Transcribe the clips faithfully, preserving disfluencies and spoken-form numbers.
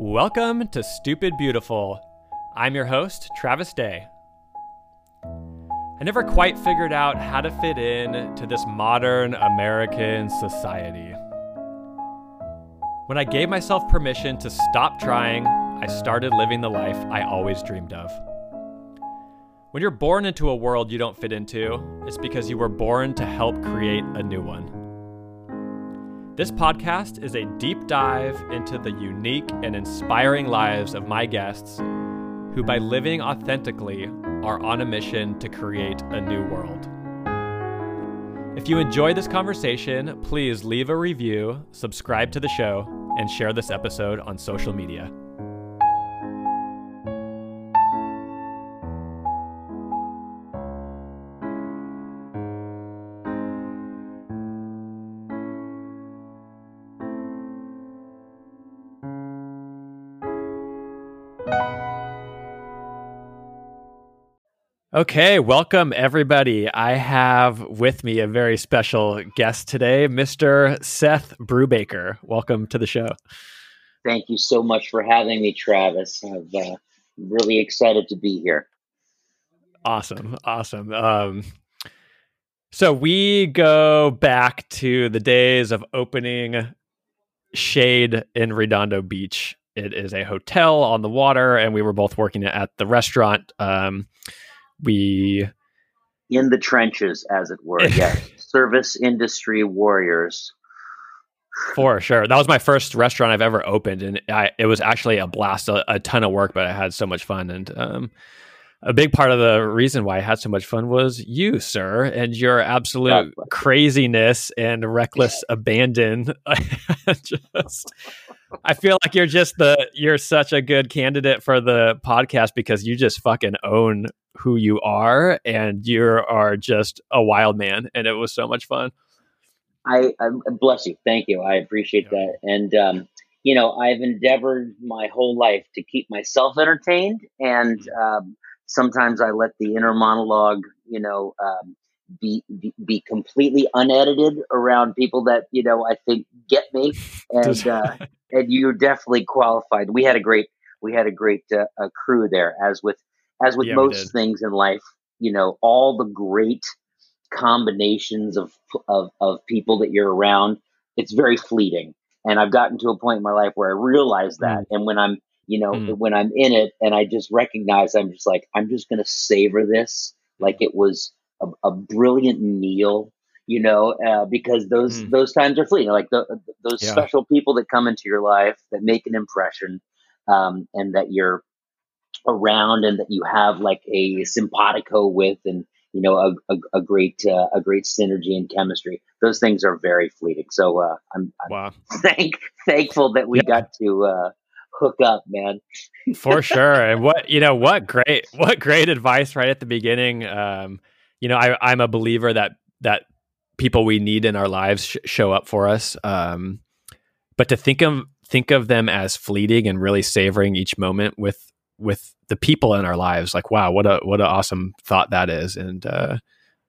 Welcome to Stupid Beautiful. I'm your host, Travis Day. I never quite figured out how to fit in to this modern American society. When I gave myself permission to stop trying, I started living the life I always dreamed of. When you're born into a world you don't fit into, it's because you were born to help create a new one. This podcast is a deep dive into the unique and inspiring lives of my guests who, by living authentically, are on a mission to create a new world. If you enjoyed this conversation, please leave a review, subscribe to the show, and share this episode on social media. Okay, welcome everybody. I have with me a very special guest today, Mister Seth Brubaker. Welcome to the show. Thank you so much for having me, Travis. I'm uh, really excited to be here. Awesome, awesome. Um, so we go back to the days of opening Shade in Redondo Beach. It is a hotel on the water, and we were both working at the restaurant. Um, We in the trenches, as it were. Yeah, service industry warriors. For sure, that was my first restaurant I've ever opened, and I, it was actually a blast, a, a ton of work, but I had so much fun. And um, a big part of the reason why I had so much fun was you, sir, and your absolute God, craziness and reckless abandon. Just, I feel like you're just the you're such a good candidate for the podcast because you just fucking own who you are, and you are just a wild man, and it was so much fun. I, I bless you. Thank you. I appreciate yeah. that. And, um, you know, I've endeavored my whole life to keep myself entertained. And, um, sometimes I let the inner monologue, you know, um, be, be, be completely unedited around people that, you know, I think get me. And, uh, and you're definitely qualified. We had a great, we had a great, uh, a crew there, as with, As with yeah, most things in life, you know, all the great combinations of, of of people that you're around, it's very fleeting. And I've gotten to a point in my life where I realize that. Mm. And when I'm, you know, mm. when I'm in it and I just recognize, I'm just like, I'm just going to savor this like it was a, a brilliant meal, you know, uh, because those mm. those times are fleeting. Like the, those yeah. special people that come into your life that make an impression um, and that you're around and that you have like a simpatico with, and you know a a, a great uh, a great synergy and chemistry. Those things are very fleeting. So uh, I'm, I'm wow. thank thankful that we yeah. got to uh, hook up, man. For sure. And what you know, what great what great advice right at the beginning. Um, you know, I, I'm a believer that that people we need in our lives sh- show up for us. Um, but to think of think of them as fleeting and really savoring each moment with. with the people in our lives. Like, wow, what a, what an awesome thought that is. And, uh,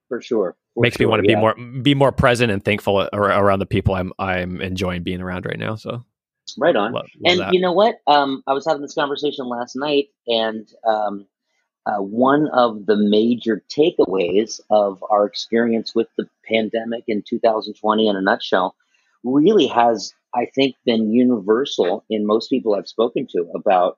for sure. For makes sure, me want to yeah. be more, be more present and thankful ar- around the people I'm, I'm enjoying being around right now. So right on. Love, love and that. You know what? Um, I was having this conversation last night, and, um, uh, one of the major takeaways of our experience with the pandemic in two thousand twenty in a nutshell really has, I think, been universal in most people I've spoken to about,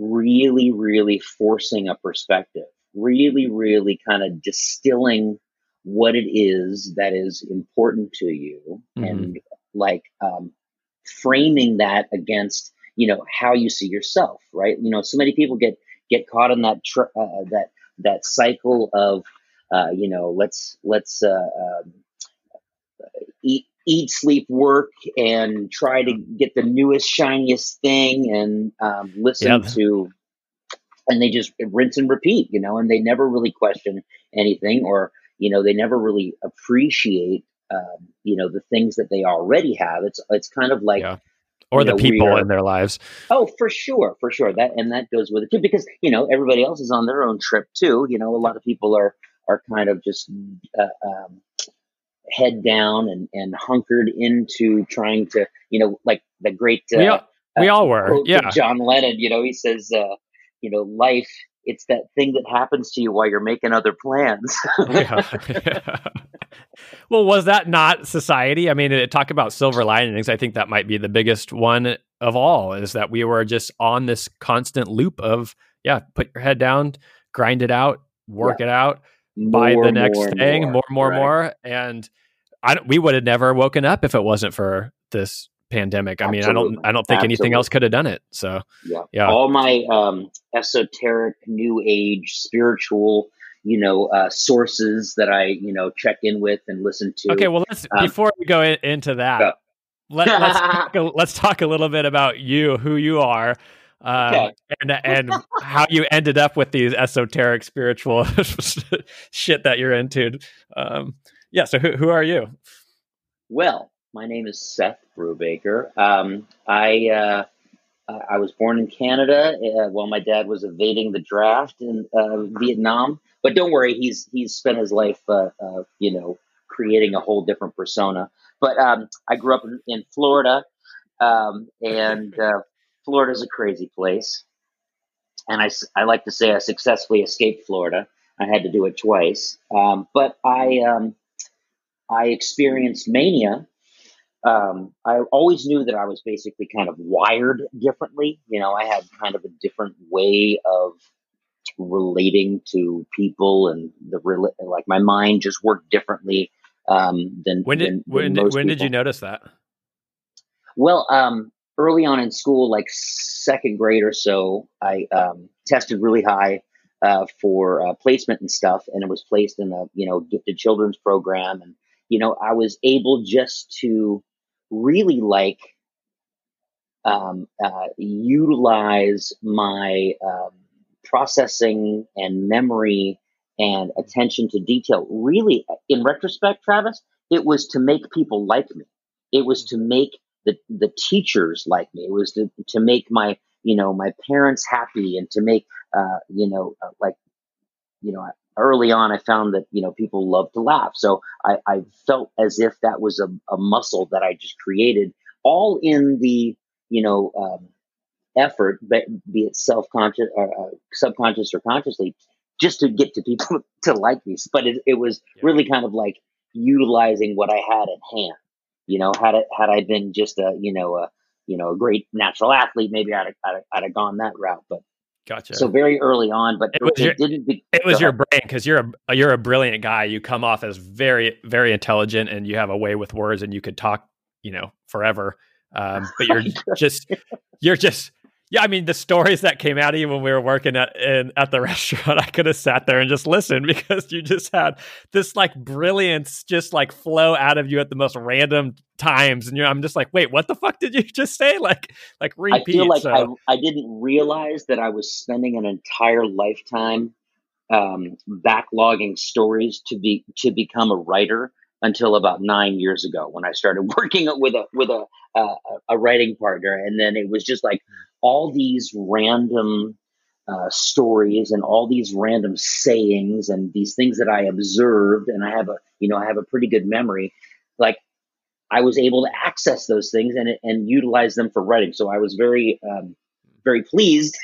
really, really forcing a perspective, really, really kind of distilling what it is that is important to you, mm-hmm. and like um, framing that against, you know, how you see yourself, right? You know, so many people get get caught in that tr- uh, that that cycle of, uh, you know, let's let's uh, um, eat. eat, sleep, work, and try to get the newest, shiniest thing, and um, listen yep. to, and they just rinse and repeat, you know, and they never really question anything, or, you know, they never really appreciate, um, you know, the things that they already have. It's, it's kind of like, yeah. or the know, people are, in their lives. Oh, for sure. For sure. That, and that goes with it too, because, you know, everybody else is on their own trip too. You know, a lot of people are, are kind of just, uh, um, head down and, and hunkered into trying to, you know, like the great uh, all, we all were. Yeah. John Lennon, you know, he says, uh, you know, life, it's that thing that happens to you while you're making other plans. Yeah. Yeah. Well, was that not society? I mean, it, talk about silver linings. I think that might be the biggest one of all, is that we were just on this constant loop of, yeah, put your head down, grind it out, work yeah. it out, more, buy the next more, thing, more, more, more. more. Right. And I don't, we would have never woken up if it wasn't for this pandemic. Absolutely. I mean, I don't, I don't think Absolutely. anything else could have done it. So yeah, yeah. all my um, esoteric, new age, spiritual, you know, uh, sources that I, you know, check in with and listen to. Okay. Well, let's, um, before we go in, into that, so. let, let's, talk a, let's talk a little bit about you, who you are, uh, okay. and, and how you ended up with these esoteric spiritual shit that you're into. Um, yeah. So who, who are you? Well, my name is Seth Brubaker. Um, I, uh, I was born in Canada uh, while my dad was evading the draft in uh, Vietnam. But don't worry, he's he's spent his life, uh, uh, you know, creating a whole different persona. But um, I grew up in, in Florida, um, and uh, Florida's a crazy place. And I, I like to say I successfully escaped Florida. I had to do it twice. Um, but I um, I experienced mania. Um, I always knew that I was basically kind of wired differently. You know, I had kind of a different way of relating to people, and the real, like my mind just worked differently um, than when did than, when, than did, when did you notice that? Well, um, early on in school, like second grade or so, I um, tested really high uh, for uh, placement and stuff, and it was placed in a you know gifted children's program, and you know I was able just to really like um, uh, utilize my um, processing and memory and attention to detail. Really, in retrospect, Travis, it was to make people like me. It was to make the the teachers like me. It was to, to make my, you know, my parents happy, and to make, uh, you know, uh, like, you know, early on I found that, you know, people love to laugh. So I, I felt as if that was a, a muscle that I just created, all in the, you know, um, effort, but be it self-conscious or uh, subconscious or consciously, just to get to people to like me. But it, it was yeah. really kind of like utilizing what I had at hand. You know, had it, had I been just a, you know, a, you know, a great natural athlete, maybe I'd, I'd, I'd have gone that route, but gotcha. So very early on, but it, was it your, didn't be, it was your brain. Cause you're a, you're a brilliant guy. You come off as very, very intelligent, and you have a way with words, and you could talk, you know, forever. Um, but you're just, you're just, yeah, I mean, the stories that came out of you when we were working at in, at the restaurant, I could have sat there and just listened, because you just had this like brilliance just like flow out of you at the most random times. And you're, I'm just like, wait, what the fuck did you just say? Like, like repeat. I feel like so. I, I didn't realize that I was spending an entire lifetime um, backlogging stories to be to become a writer until about nine years ago, when I started working with a with a uh, a writing partner. And then it was just like, all these random uh, stories and all these random sayings and these things that I observed, and I have a, you know, I have a pretty good memory. Like, I was able to access those things and and utilize them for writing. So I was very, um, very pleased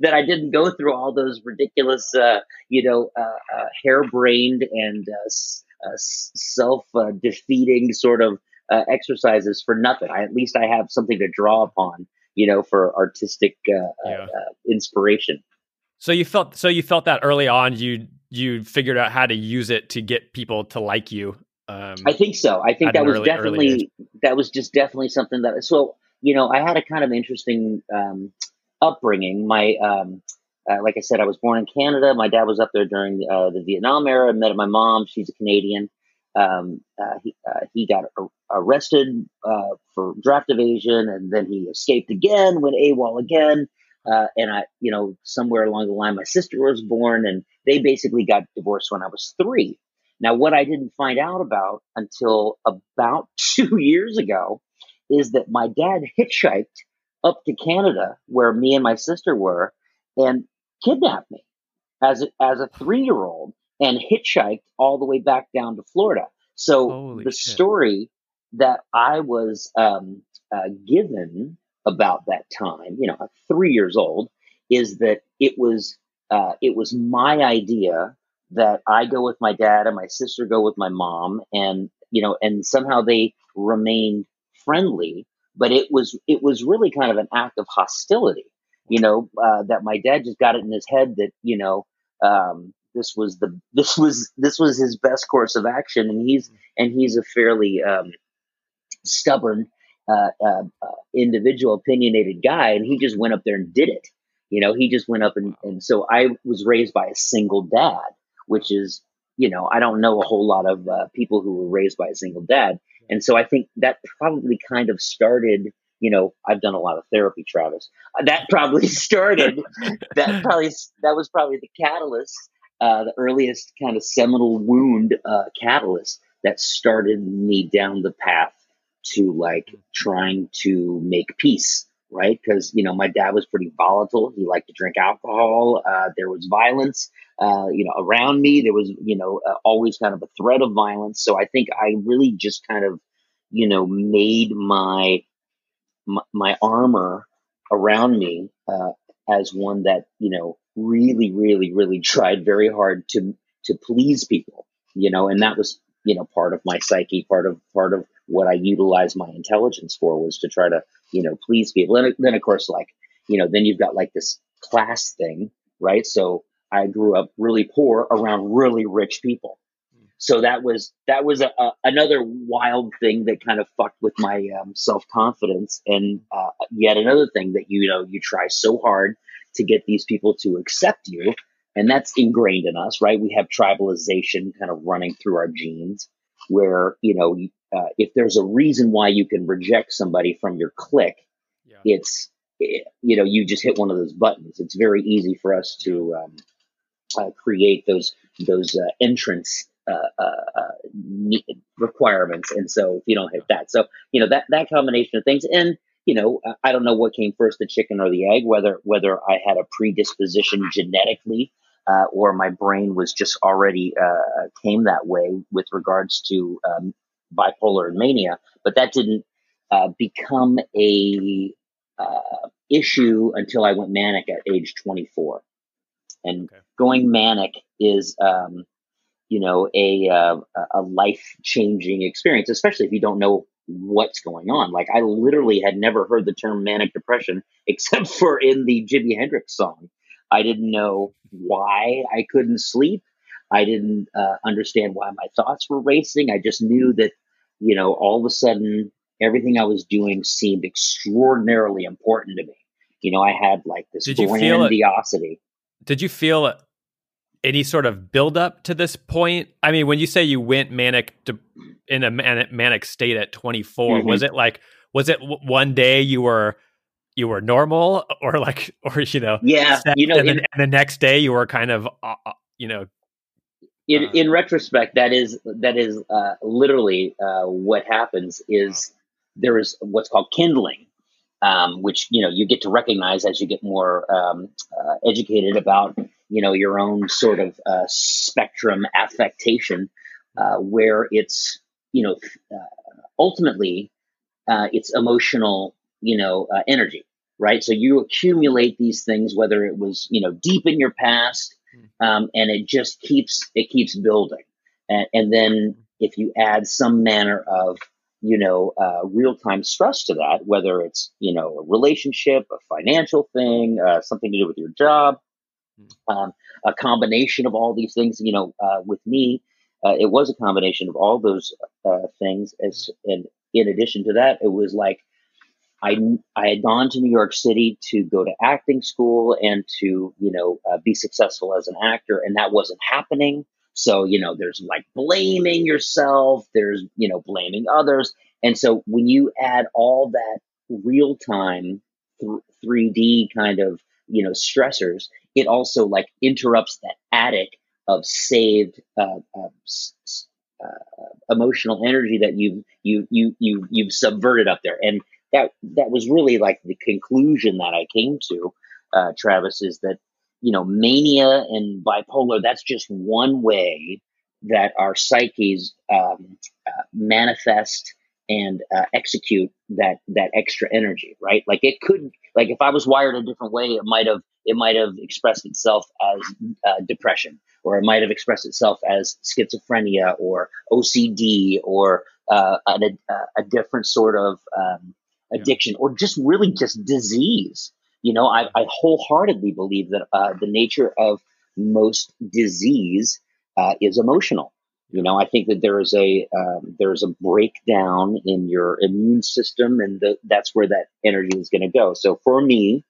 that I didn't go through all those ridiculous, uh, you know, uh, uh, harebrained and uh, s- uh, self-defeating uh, sort of uh, exercises for nothing. I, at least I have something to draw upon, you know, for artistic uh, yeah. uh, inspiration. So you felt, so you felt that early on, you, you figured out how to use it to get people to like you. Um, I think so. I think that was early, definitely, that was just definitely something that, so, you know, I had a kind of interesting um, upbringing. My, um, uh, like I said, I was born in Canada. My dad was up there during uh, the Vietnam era. I met my mom. She's a Canadian. Um, uh, he, uh, he got ar- arrested uh, for draft evasion, and then he escaped again, went AWOL again. Uh, and I, you know, somewhere along the line, my sister was born, and they basically got divorced when I was three. Now, what I didn't find out about until about two years ago is that my dad hitchhiked up to Canada, where me and my sister were, and kidnapped me as a, as a three-year-old. And hitchhiked all the way back down to Florida. So Holy the shit. story that I was um, uh, given about that time, you know, I'm three years old, is that it was uh, it was my idea that I go with my dad and my sister go with my mom, and you know, and somehow they remained friendly, but it was it was really kind of an act of hostility, you know, uh, that my dad just got it in his head that you know um, this was the this was this was his best course of action, and he's and he's a fairly um, stubborn. Uh, uh, uh, individual opinionated guy, and he just went up there and did it. You know, he just went up and, and so I was raised by a single dad, which is, you know, I don't know a whole lot of uh, people who were raised by a single dad. And so I think that probably kind of started, you know, I've done a lot of therapy, Travis. That probably started, that probably, that was probably the catalyst, uh, the earliest kind of seminal wound uh, catalyst that started me down the path to like trying to make peace, right? Because, you know, my dad was pretty volatile. He liked to drink alcohol. Uh, there was violence, uh, you know, around me. There was, you know, uh, always kind of a threat of violence. So I think I really just kind of, you know, made my my, my armor around me uh, as one that, you know, really, really, really tried very hard to to please people, you know, and that was, you know, part of my psyche, part of part of what I utilized my intelligence for was to try to, you know, please people. And then, of course, like, you know, then you've got like this class thing, right? So I grew up really poor around really rich people. So that was that was a, a, another wild thing that kind of fucked with my um, self-confidence. And uh, yet another thing that, you know, you try so hard to get these people to accept you. And that's ingrained in us, right? We have tribalization kind of running through our genes where, you know, uh, if there's a reason why you can reject somebody from your clique, yeah. it's, it, you know, you just hit one of those buttons. It's very easy for us to um, uh, create those those uh, entrance uh, uh, requirements. And so if you don't hit that, so, you know, that, that combination of things. And, you know, I don't know what came first, the chicken or the egg, whether whether I had a predisposition genetically Uh, or my brain was just already uh, came that way with regards to um, bipolar and mania, but that didn't uh, become a uh, issue until I went manic at age twenty-four. And okay. Going manic is, um, you know, a uh, a life-changing experience, especially if you don't know what's going on. Like I literally had never heard the term manic depression except for in the Jimi Hendrix song. I didn't know why I couldn't sleep. I didn't uh, understand why my thoughts were racing. I just knew that, you know, all of a sudden everything I was doing seemed extraordinarily important to me. You know, I had like this did grandiosity. A, did you feel any sort of buildup to this point? I mean, when you say you went manic to, in a manic, manic state at twenty-four, mm-hmm. was it like, was it w- one day you were... you were normal or like, or, you know, yeah, set, you know, and, in, then, and the next day you were kind of, uh, you know, in, uh, in retrospect, that is, that is uh, literally uh, what happens is wow. There is what's called kindling, um, which, you know, you get to recognize as you get more um, uh, educated about, you know, your own sort of uh, spectrum affectation uh, where it's, you know, uh, ultimately uh, it's emotional, you know, uh, energy, right? So you accumulate these things, whether it was, you know, deep in your past, um, and it just keeps, it keeps building. And, and then if you add some manner of, you know, uh, real-time stress to that, whether it's, you know, a relationship, a financial thing, uh, something to do with your job, um, a combination of all these things, you know, uh, with me, uh, it was a combination of all those uh, things. As, and in addition to that, it was like, I, I had gone to New York City to go to acting school and to, you know, uh, be successful as an actor. And that wasn't happening. So, you know, there's like blaming yourself. There's, you know, blaming others. And so when you add all that real time th- three D kind of, you know, stressors, it also like interrupts that attic of saved uh, uh, uh, emotional energy that you, you, you, you, you've subverted up there. And That that was really like the conclusion that I came to, uh, Travis, is that, you know, mania and bipolar, that's just one way that our psyches um, uh, manifest and uh, execute that that extra energy, right? Like it could, like if I was wired a different way, it might have it might have expressed itself as uh, depression, or it might have expressed itself as schizophrenia or O C D or uh, a, a different sort of um, addiction, yeah. or just really just disease. You know, I, I wholeheartedly believe that uh, the nature of most disease uh, is emotional. You know, I think that there is a um, there is a breakdown in your immune system, and the, that's where that energy is going to go. So for me,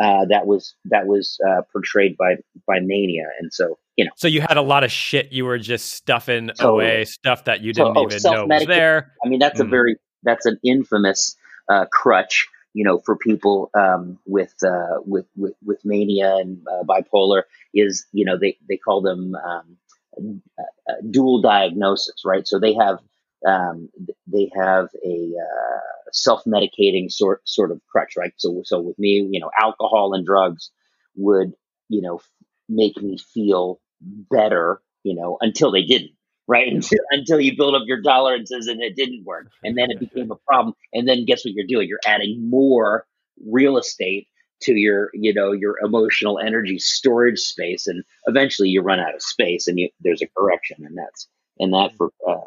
uh, that was that was uh, portrayed by by mania, and so you know. So you had a lot of shit you were just stuffing so, away, stuff that you didn't so, oh, even know was there. I mean, that's mm. a very that's an infamous uh, crutch, you know, for people um, with, uh, with with with mania and uh, bipolar is, you know, they they call them. Um, Uh, uh, dual diagnosis, right? So they have um, they have a uh, self-medicating sort sort of crutch, right? So so with me, you know, alcohol and drugs would, you know, f- make me feel better, you know, until they didn't, right? Until, until you build up your tolerances and it didn't work, and then it became a problem. And then guess what you're doing? You're adding more real estate to your, you know, your emotional energy storage space, and eventually you run out of space, and you, there's a correction, and that's and that for, uh,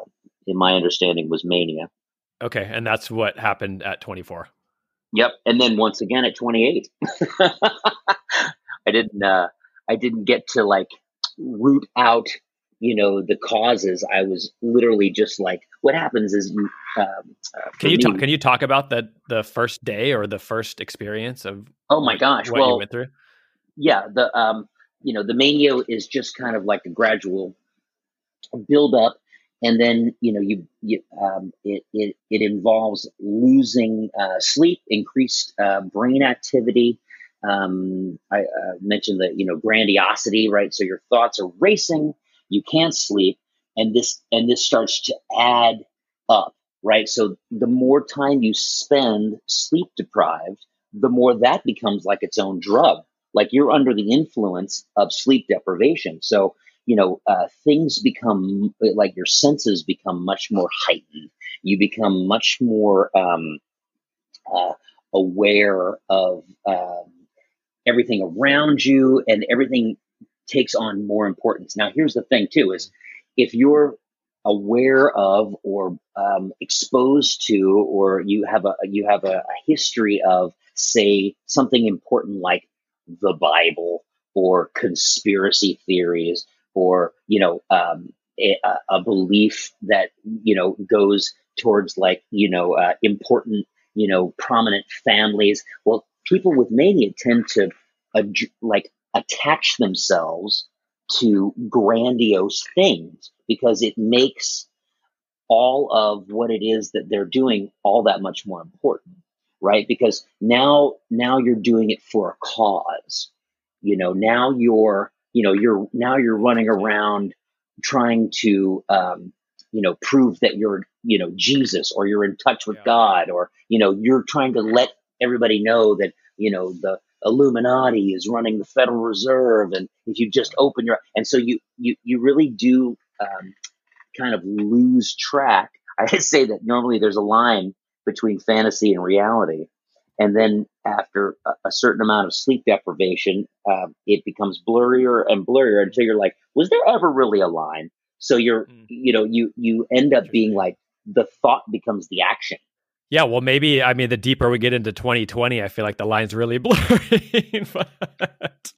in my understanding, was mania. Okay, and that's what happened at twenty-four. Yep, and then once again at twenty-eight, I didn't, uh, I didn't get to like root out, you know, the causes. I was literally just like, what happens is, um, uh, can you me, talk, can you talk about the, the first day or the first experience of, oh my what, gosh, what well, you went through? Yeah. The, um, you know, the mania is just kind of like a gradual build up. And then, you know, you, you um, it, it, it involves losing, uh, sleep, increased, uh, brain activity. Um, I, uh, mentioned that, you know, grandiosity, right? So your thoughts are racing. You can't sleep, and this and this starts to add up, right? So the more time you spend sleep deprived, the more that becomes like its own drug. Like you're under the influence of sleep deprivation. So, you know, uh, things become like your senses become much more heightened. You become much more um, uh, aware of um, everything around you, and everything takes on more importance. Now, here's the thing too, is if you're aware of, or um, exposed to, or you have a, you have a, a history of, say, something important like the Bible or conspiracy theories, or, you know, um, a, a belief that, you know, goes towards like, you know, uh, important, you know, prominent families. Well, people with mania tend to uh, like, attach themselves to grandiose things, because it makes all of what it is that they're doing all that much more important, right? Because now, now you're doing it for a cause, you know, now you're, you know, you're, now you're running around trying to, um, you know, prove that you're, you know, Jesus, or you're in touch with yeah. God, or, you know, you're trying to let everybody know that, you know, the Illuminati is running the Federal Reserve, and if you just open your, and so you you you really do um, kind of lose track. I say that normally there's a line between fantasy and reality, and then after a, a certain amount of sleep deprivation, uh, it becomes blurrier and blurrier until you're like, was there ever really a line? So you're mm. you know you you end up being like, the thought becomes the action. Yeah, well, maybe, I mean, the deeper we get into twenty twenty, I feel like the line's really blurry. But...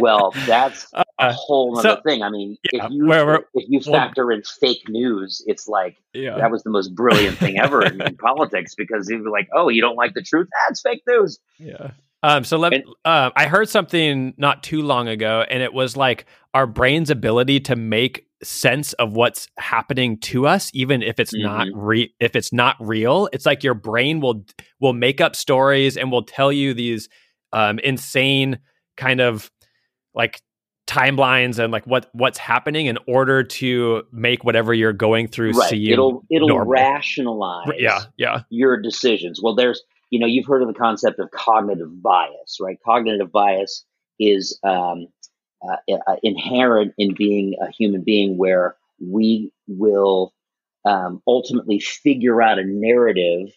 well, that's uh, a whole other so, thing. I mean, yeah, if you we're, we're, if you factor well, in fake news, it's like, yeah. that was the most brilliant thing ever in, in politics, because you'd be like, oh, you don't like the truth? That's fake news. Yeah. Um. So let and, uh, I heard something not too long ago, and it was like our brain's ability to make sense of what's happening to us, even if it's mm-hmm. not re- if it's not real. It's like your brain will will make up stories and will tell you these um, insane kind of like timelines and like what what's happening in order to make whatever you're going through right. seem it'll it'll normal. rationalize yeah, yeah. your decisions. Well, there's you know, you've heard of the concept of cognitive bias, right? Cognitive bias is um, uh, uh, inherent in being a human being, where we will um, ultimately figure out a narrative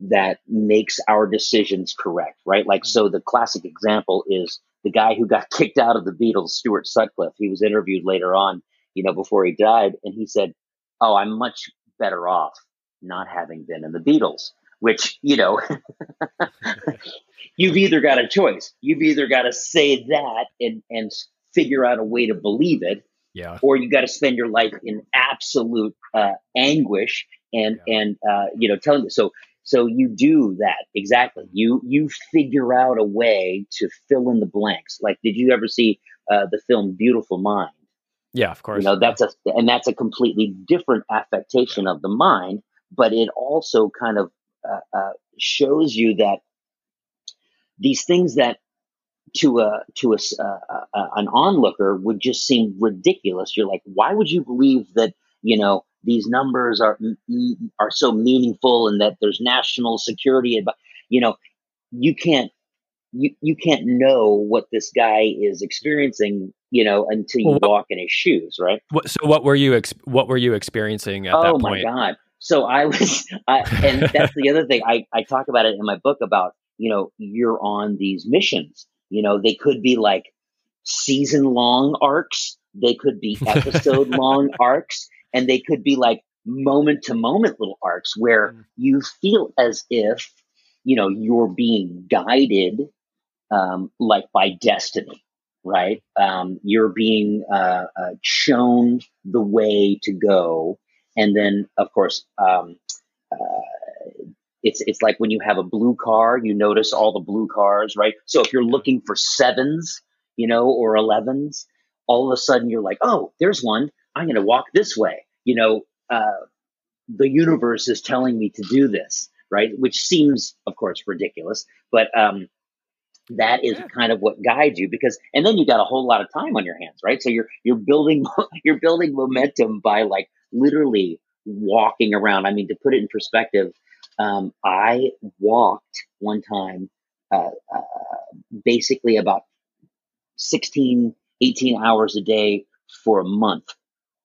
that makes our decisions correct, right? Like, so the classic example is the guy who got kicked out of the Beatles, Stuart Sutcliffe. He was interviewed later on, you know, before he died. And he said, oh, I'm much better off not having been in the Beatles, which, you know, you've either got a choice. You've either got to say that and, and figure out a way to believe it. Yeah. Or you got to spend your life in absolute uh, anguish and, yeah. and uh, you know, telling you. So, so you do that. Exactly. You, you figure out a way to fill in the blanks. Like, did you ever see uh, the film Beautiful Mind? Yeah, of course. You know, that's a, and that's a completely different affectation of the mind, but it also kind of uh, uh, shows you that these things that to a to a, uh, uh, an onlooker would just seem ridiculous. You're like, why would you believe that, you know, these numbers are are so meaningful and that there's national security? But, you know, you can't you you can't know what this guy is experiencing, you know, until you walk in his shoes, right? What, so what were you ex- what were you experiencing at oh, that point? Oh my God! So I was, I, and that's the other thing. I I talk about it in my book about, you know, you're on these missions. You know, they could be like season long arcs. They could be episode long arcs, and they could be like moment to moment little arcs where mm. you feel as if, you know, you're being guided, um, like by destiny, right? Um, you're being uh, uh, shown the way to go. And then, of course, um, uh, it's it's like when you have a blue car, you notice all the blue cars, right? So if you're looking for sevens, you know, or elevens, all of a sudden you're like, oh, there's one. I'm going to walk this way. You know, uh, the universe is telling me to do this, right? Which seems, of course, ridiculous, but um, that is yeah. kind of what guides you, because, and then you got a whole lot of time on your hands, right? So you're you're building you're building momentum by like literally walking around. I mean, to put it in perspective. Um, I walked one time, uh, uh, basically about sixteen, eighteen hours a day for a month.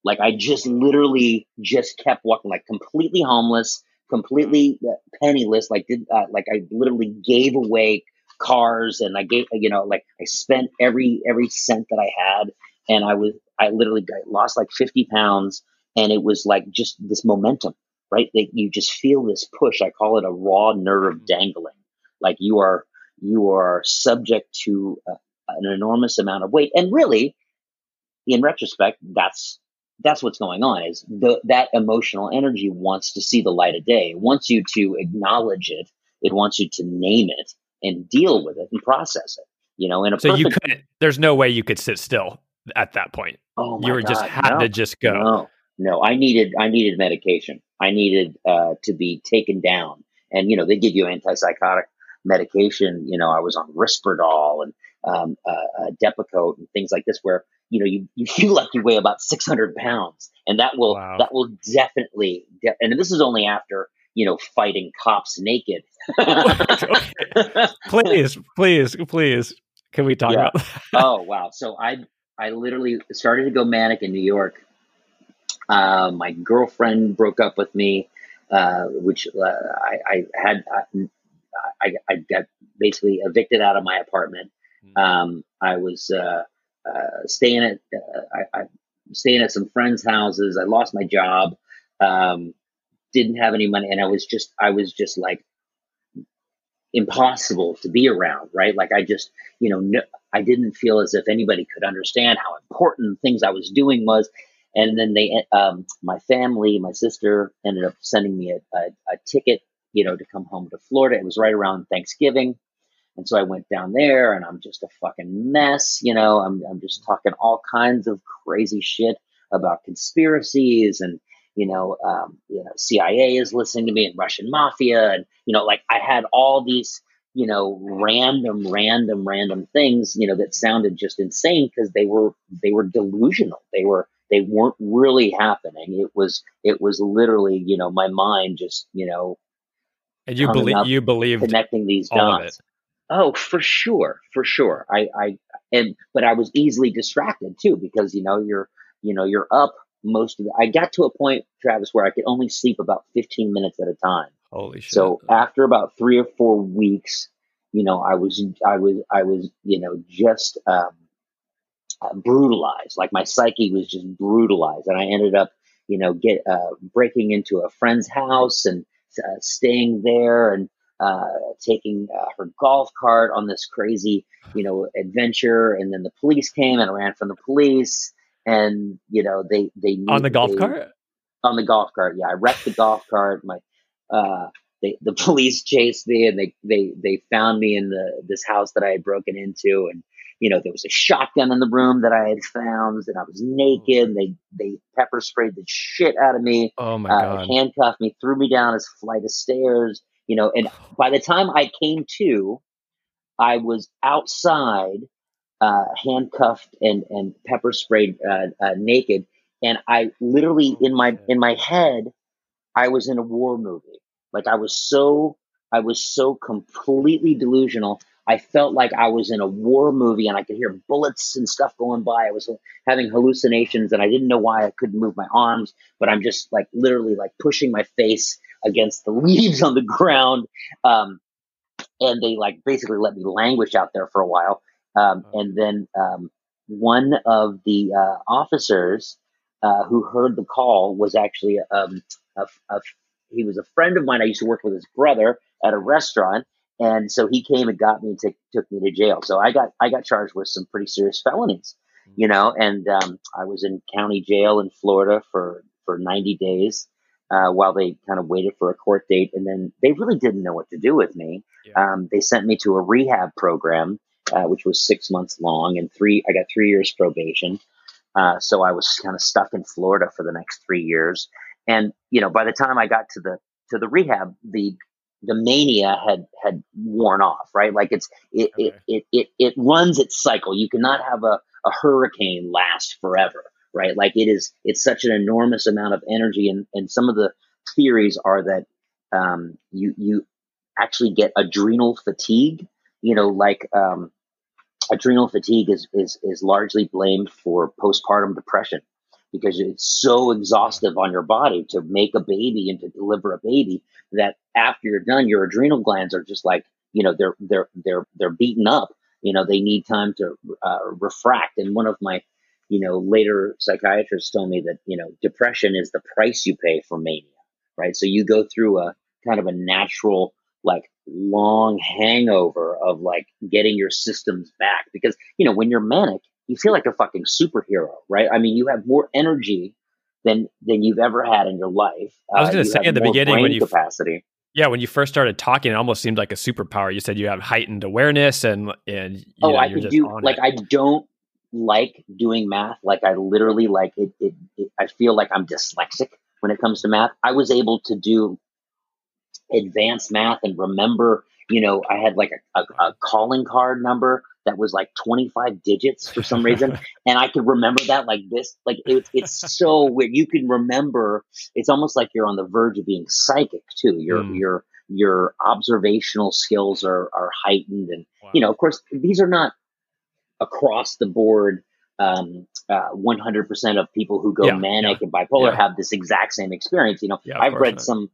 Like I just literally just kept walking, like completely homeless, completely penniless. Like did uh, like I literally gave away cars, and I gave, you know, like I spent every every cent that I had, and I was I literally I lost like fifty pounds, and it was like just this momentum. Right? They, you just feel this push. I call it a raw nerve dangling. Like you are, you are subject to uh, an enormous amount of weight. And really, in retrospect, that's, that's what's going on, is the, that emotional energy wants to see the light of day. It wants you to acknowledge it. It wants you to name it and deal with it and process it, you know, in a so perfect- you couldn't, there's no way you could sit still at that point. Oh my you were God, just had no, to just go. No. No, I needed I needed medication. I needed uh, to be taken down, and you know they give you antipsychotic medication. You know, I was on Risperdal and um, uh, uh, Depakote and things like this, where you know you, you feel like you weigh about six hundred pounds, and that will wow. that will definitely. De- and this is only after you know fighting cops naked. Please, please, please, can we talk yeah. about that? Oh wow! So I I literally started to go manic in New York. Uh, my girlfriend broke up with me, uh, which uh, I, I had. I, I got basically evicted out of my apartment. Um, I was uh, uh, staying at uh, I, I staying at some friends' houses. I lost my job, um, didn't have any money, and I was just I was just like impossible to be around, right? Like I just you know no, I didn't feel as if anybody could understand how important things I was doing was. And then they, um, my family, my sister ended up sending me a, a, a ticket, you know, to come home to Florida. It was right around Thanksgiving. And so I went down there and I'm just a fucking mess. You know, I'm, I'm just talking all kinds of crazy shit about conspiracies and, you know, um, you know, C I A is listening to me and Russian mafia. And, you know, like I had all these, you know, random, random, random things, you know, that sounded just insane because they were, they were delusional. They were. They weren't really happening. It was, it was literally, you know, my mind just, you know, and you believe you believed connecting these dots. Oh, for sure, for sure. I, I, and but I was easily distracted too because you know you're, you know, you're up, most of it. I got to a point, Travis, where I could only sleep about fifteen minutes at a time. Holy shit. So after about three or four weeks, you know, I was, I was, I was, you know, just um, uh, brutalized. Like my psyche was just brutalized. And I ended up, you know, get uh, breaking into a friend's house and uh, staying there and uh, taking uh, her golf cart on this crazy, you know, adventure. And then the police came and I ran from the police. And, you know, they, they, on the golf they, cart, on the golf cart. Yeah. I wrecked the golf cart. My, uh, they, the police chased me and they, they, they found me in the, this house that I had broken into. And, you know, there was a shotgun in the room that I had found and I was naked. And they, they pepper sprayed the shit out of me. Oh my uh, God. Handcuffed me, threw me down a flight of stairs, you know, and by the time I came to, I was outside, uh, handcuffed and, and pepper sprayed, uh, uh, naked. And I literally in my, in my head, I was in a war movie. Like I was so, I was so completely delusional. I felt like I was in a war movie and I could hear bullets and stuff going by. I was having hallucinations and I didn't know why I couldn't move my arms, but I'm just like literally like pushing my face against the leaves on the ground. Um, and they like basically let me languish out there for a while. Um, and then um, one of the uh, officers uh, who heard the call was actually um, a, a, he was a friend of mine. I used to work with his brother at a restaurant, and so he came and got me and t- took me to jail. So I got I got charged with some pretty serious felonies, you know. And um, I was in county jail in Florida for for ninety days uh, while they kind of waited for a court date, and then they really didn't know what to do with me. Yeah. Um, they sent me to a rehab program. Uh, which was six months long and three, I got three years probation. Uh, so I was kind of stuck in Florida for the next three years. And, you know, by the time I got to the, to the rehab, the, the mania had, had worn off, right? Like it's, it, okay. it, it, it, it runs its cycle. You cannot have a, a hurricane last forever, right? Like it is, it's such an enormous amount of energy. And, and some of the theories are that um, you, you actually get adrenal fatigue, you know, like, um, adrenal fatigue is, is, is largely blamed for postpartum depression because it's so exhaustive on your body to make a baby and to deliver a baby that after you're done, your adrenal glands are just like, you know, they're, they're, they're, they're beaten up, you know, they need time to uh, refract. And one of my, you know, later psychiatrists told me that, you know, depression is the price you pay for mania, right? So you go through a kind of a natural, like long hangover of like getting your systems back because, you know, when you're manic, you feel like a fucking superhero, right? I mean, you have more energy than, than you've ever had in your life. Uh, I was going to say at the beginning when you, capacity. yeah, when you first started talking, it almost seemed like a superpower. You said you have heightened awareness and, and, you oh, know, I you're just do, on like, it. I don't like doing math. Like I literally like it, it, it, I feel like I'm dyslexic when it comes to math. I was able to do advanced math and remember, you know, I had like a, a, a calling card number that was like twenty-five digits for some reason. And I could remember that like this, like it, it's so weird. You can remember, it's almost like you're on the verge of being psychic too. Your, mm. your, your observational skills are, are heightened. And, wow. you know, of course these are not across the board. Um, uh, one hundred percent of people who go yeah, manic yeah, and bipolar yeah. have this exact same experience. You know, yeah, I've read some,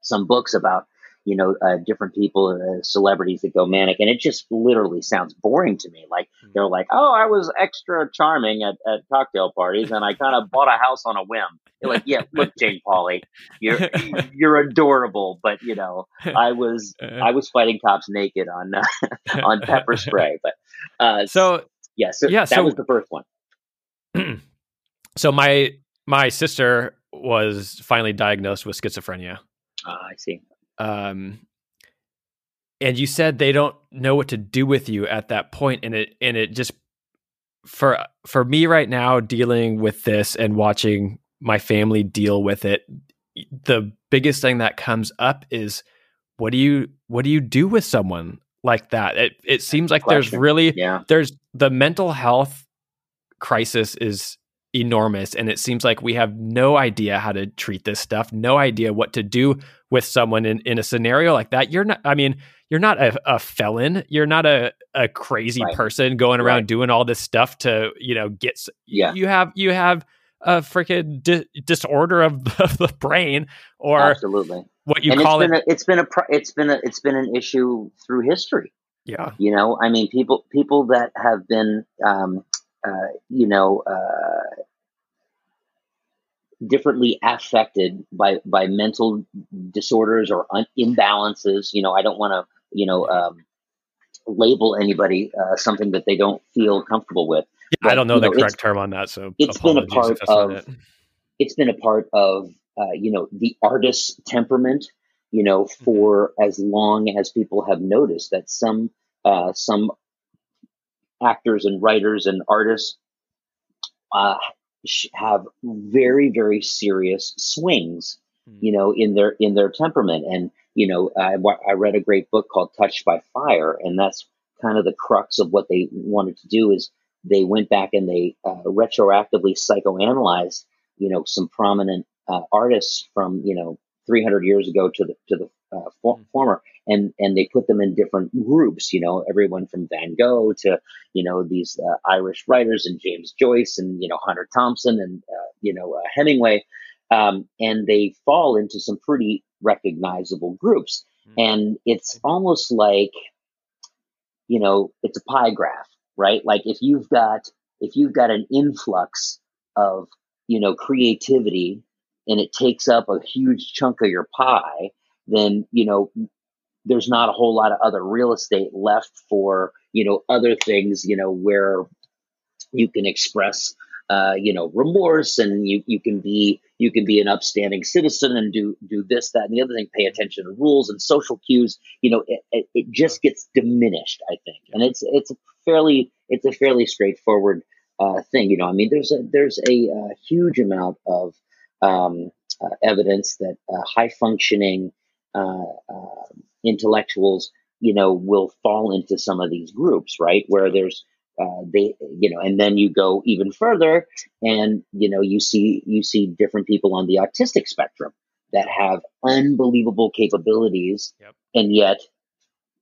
some books about, you know, uh, different people, uh, celebrities that go manic. And it just literally sounds boring to me. Like mm-hmm. they're like, oh, I was extra charming at, at cocktail parties and I kind of bought a house on a whim. You're like, yeah, look, Jane Pauley, you're, you're adorable. But, you know, I was, I was fighting cops naked on, uh, on pepper spray. But, uh, so yeah, so yeah, that so, was the first one. So my, my sister was finally diagnosed with schizophrenia. Uh, I see. Um, and you said they don't know what to do with you at that point, and it and it just for for me right now dealing with this and watching my family deal with it, the biggest thing that comes up is what do you what do you do with someone like that? It it seems like Question. there's really yeah. there's the mental health crisis is enormous. And it seems like we have no idea how to treat this stuff, no idea what to do with someone in, in a scenario like that. You're not, I mean, you're not a, a felon. You're not a, a crazy right. person going around right. doing all this stuff to, you know, get, yeah. you have, you have a freaking di- disorder of the, of the brain, or absolutely what you and call it's been it. A, it's been a it's been a, it's been an issue through history. Yeah, you know, I mean, people people that have been, um, uh, you know, uh, differently affected by by mental disorders or un- imbalances. You know, I don't want to, you know, um, label anybody uh, something that they don't feel comfortable with. Yeah, but, I don't know the know, correct term on that, so it's been a part of it. it's been a part of uh, you know, the artist's temperament. You know, for as long as people have noticed that some uh, some actors and writers and artists uh, have very, very serious swings, you know, in their in their temperament. And, you know, I, I read a great book called Touched by Fire. And that's kind of the crux of what they wanted to do, is they went back and they uh, retroactively psychoanalyzed, you know, some prominent uh, artists from, you know, three hundred years ago to the to the uh, for, former, and and they put them in different groups, you know, everyone from Van Gogh to, you know, these uh, Irish writers and James Joyce and, you know, Hunter Thompson and, uh, you know, uh, Hemingway. Um, and they fall into some pretty recognizable groups. And it's almost like, you know, it's a pie graph, right? Like if you've got if you've got an influx of, you know, creativity, and it takes up a huge chunk of your pie, then, you know, there's not a whole lot of other real estate left for, you know, other things, you know, where you can express, uh, you know, remorse, and you, you can be, you can be an upstanding citizen and do, do this, that, and the other thing, pay attention to rules and social cues. You know, it, it, it just gets diminished, I think. And it's, it's a fairly, it's a fairly straightforward uh, thing. You know, I mean, there's a, there's a, a huge amount of, Um, uh, evidence that uh, high-functioning uh, uh, intellectuals, you know, will fall into some of these groups, right? Where there's uh, they, you know, and then you go even further, and you know, you see you see different people on the autistic spectrum that have unbelievable capabilities, yep. and yet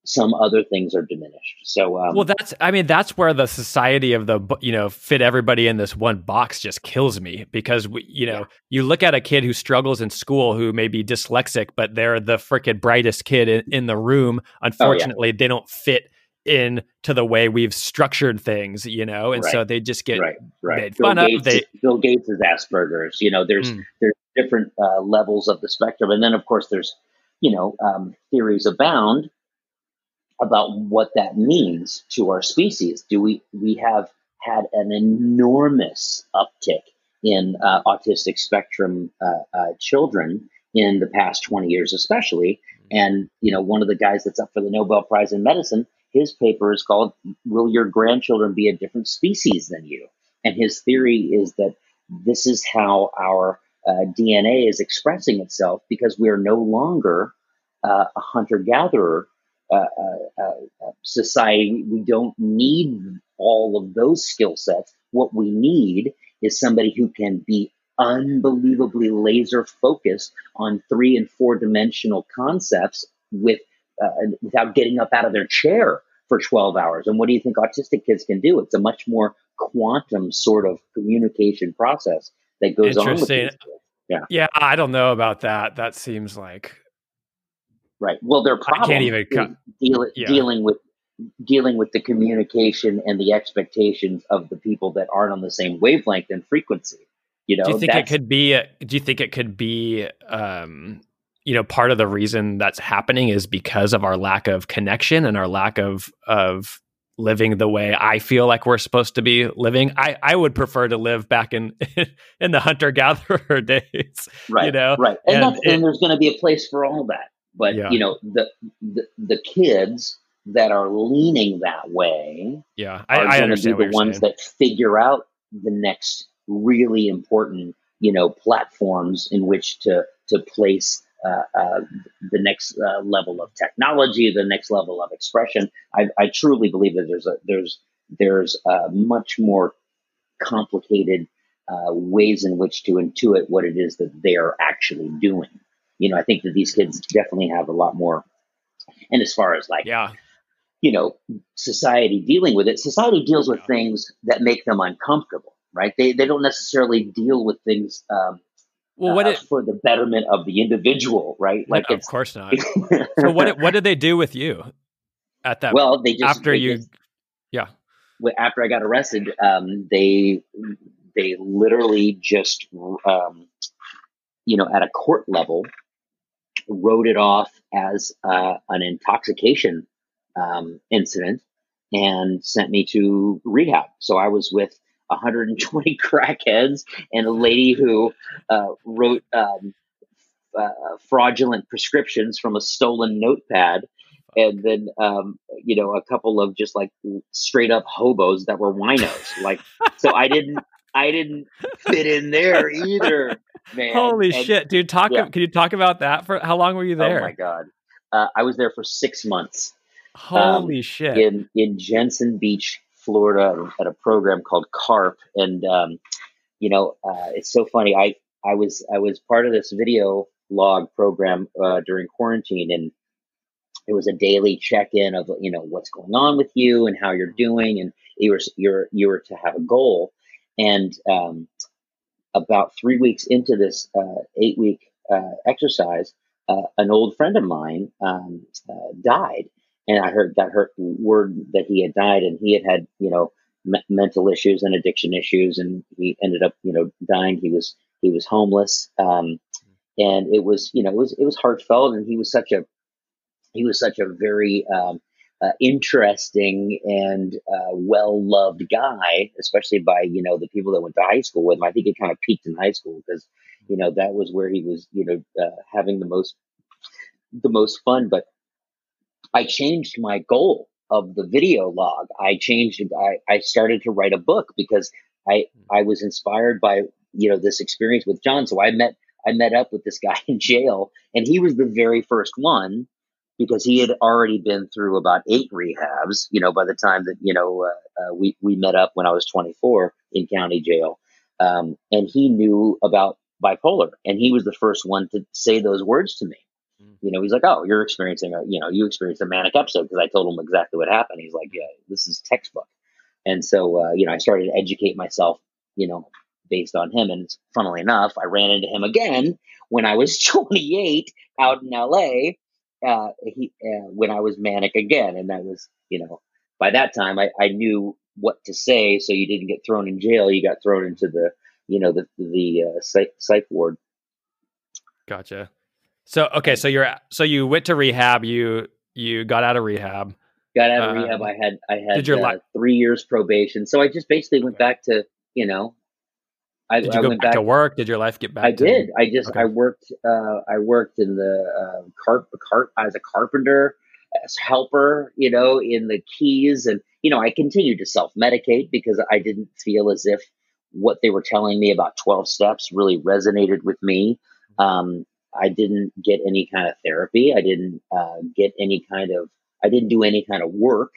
some other things are diminished. So, um, well, that's, I mean, that's where the society of the, you know, fit everybody in this one box just kills me, because we, you know, yeah. you look at a kid who struggles in school, who may be dyslexic, but they're the freaking brightest kid in, in the room. Unfortunately, oh, yeah. they don't fit in to the way we've structured things, you know? And right. so they just get right. Right. made Bill fun Gates, of. They, Bill Gates is Asperger's, you know, there's, mm. there's different uh, levels of the spectrum. And then of course there's, you know, um, theories abound about what that means to our species. Do we we have had an enormous uptick in uh, autistic spectrum uh, uh, children in the past twenty years, especially? And you know, one of the guys that's up for the Nobel Prize in Medicine, his paper is called "Will Your Grandchildren Be a Different Species Than You?" And his theory is that this is how our uh, D N A is expressing itself, because we are no longer uh, a hunter-gatherer Uh, uh, uh, society. We don't need all of those skill sets. What we need is somebody who can be unbelievably laser focused on three and four dimensional concepts with uh, without getting up out of their chair for twelve hours. And what do you think autistic kids can do? It's a much more quantum sort of communication process that goes on with these kids. Yeah. Yeah, I don't know about that. That seems like Right. Well, their problem I can't even com- is deal- yeah. dealing with dealing with the communication and the expectations of the people that aren't on the same wavelength and frequency. You know, do you think it could be? A, do you think it could be? Um, you know, part of the reason that's happening is because of our lack of connection and our lack of of living the way I feel like we're supposed to be living. I, I would prefer to live back in in the hunter gatherer days. Right. You know. Right. And, and, that's, it, and there's going to be a place for all that. But, yeah. you know, the, the the kids that are leaning that way yeah, I, are I understand be the ones saying. That figure out the next really important, you know, platforms in which to, to place uh, uh, the next uh, level of technology, the next level of expression. I, I truly believe that there's a, there's there's a much more complicated uh, ways in which to intuit what it is that they are actually doing. You know, I think that these kids definitely have a lot more. And as far as like, yeah. you know, society dealing with it, society deals with yeah. things that make them uncomfortable. right? They they don't necessarily deal with things um, well, what uh, it, for the betterment of the individual, right? Like, no, of course not. So what what did they do with you at that? Well, they just after they you, just, yeah. After I got arrested, um, they they literally just um, you know at a court level wrote it off as uh, an intoxication um, incident and sent me to rehab. So I was with one hundred twenty crackheads and a lady who uh, wrote um, uh, fraudulent prescriptions from a stolen notepad. And then, um, you know, a couple of just like straight up hobos that were winos. Like, so I didn't, I didn't fit in there either, man. Holy and, shit, dude. Talk, yeah. Can you talk about that for how long were you there? Oh my God. Uh, I was there for six months. Holy um, shit. In, in Jensen Beach, Florida, at a program called CARP. And, um, you know, uh, it's so funny. I, I was, I was part of this video log program uh, during quarantine, and it was a daily check-in of, you know, what's going on with you and how you're doing. And you were, you were, you were to have a goal. And um, about three weeks into this uh, eight-week uh, exercise, uh, an old friend of mine um, uh, died. And I heard got heard word that he had died, and he had had, you know, me- mental issues and addiction issues. And he ended up, you know, dying. He was, he was homeless. Um, and it was, you know, it was, it was heartfelt. And he was such a, He was such a very um, uh, interesting and uh, well-loved guy, especially by, you know, the people that went to high school with him. I think it kind of peaked in high school because, you know, that was where he was, you know, uh, having the most, the most fun. But I changed my goal of the video log. I changed, I, I started to write a book because I, I was inspired by, you know, this experience with John. So I met, I met up with this guy in jail, and he was the very first one, because he had already been through about eight rehabs, you know, by the time that, you know, uh, uh, we, we met up when I was twenty-four in county jail. Um, and he knew about bipolar, and he was the first one to say those words to me. Mm. You know, he's like, oh, you're experiencing, a, you know, you experienced a manic episode, because I told him exactly what happened. He's like, yeah, this is textbook. And so, uh, you know, I started to educate myself, you know, based on him. And funnily enough, I ran into him again when I was twenty-eight out in L A, Uh, he, uh, when I was manic again. And that was, you know, by that time I, I knew what to say. So you didn't get thrown in jail. You got thrown into the, you know, the, the, uh, psych, psych ward. Gotcha. So, okay. So you're, so you went to rehab, you, you got out of rehab, got out of uh, rehab. I had, I had did your uh, li- three years probation. So I just basically went back to, you know, I, did you I go went back, back to work? Did your life get back? I to did. I just, okay. I worked, uh, I worked in the, uh, carp, carp, as a carpenter, as helper, you know, in the Keys. And, you know, I continued to self-medicate because I didn't feel as if what they were telling me about twelve steps really resonated with me. Um, I didn't get any kind of therapy. I didn't, uh, get any kind of, I didn't do any kind of work,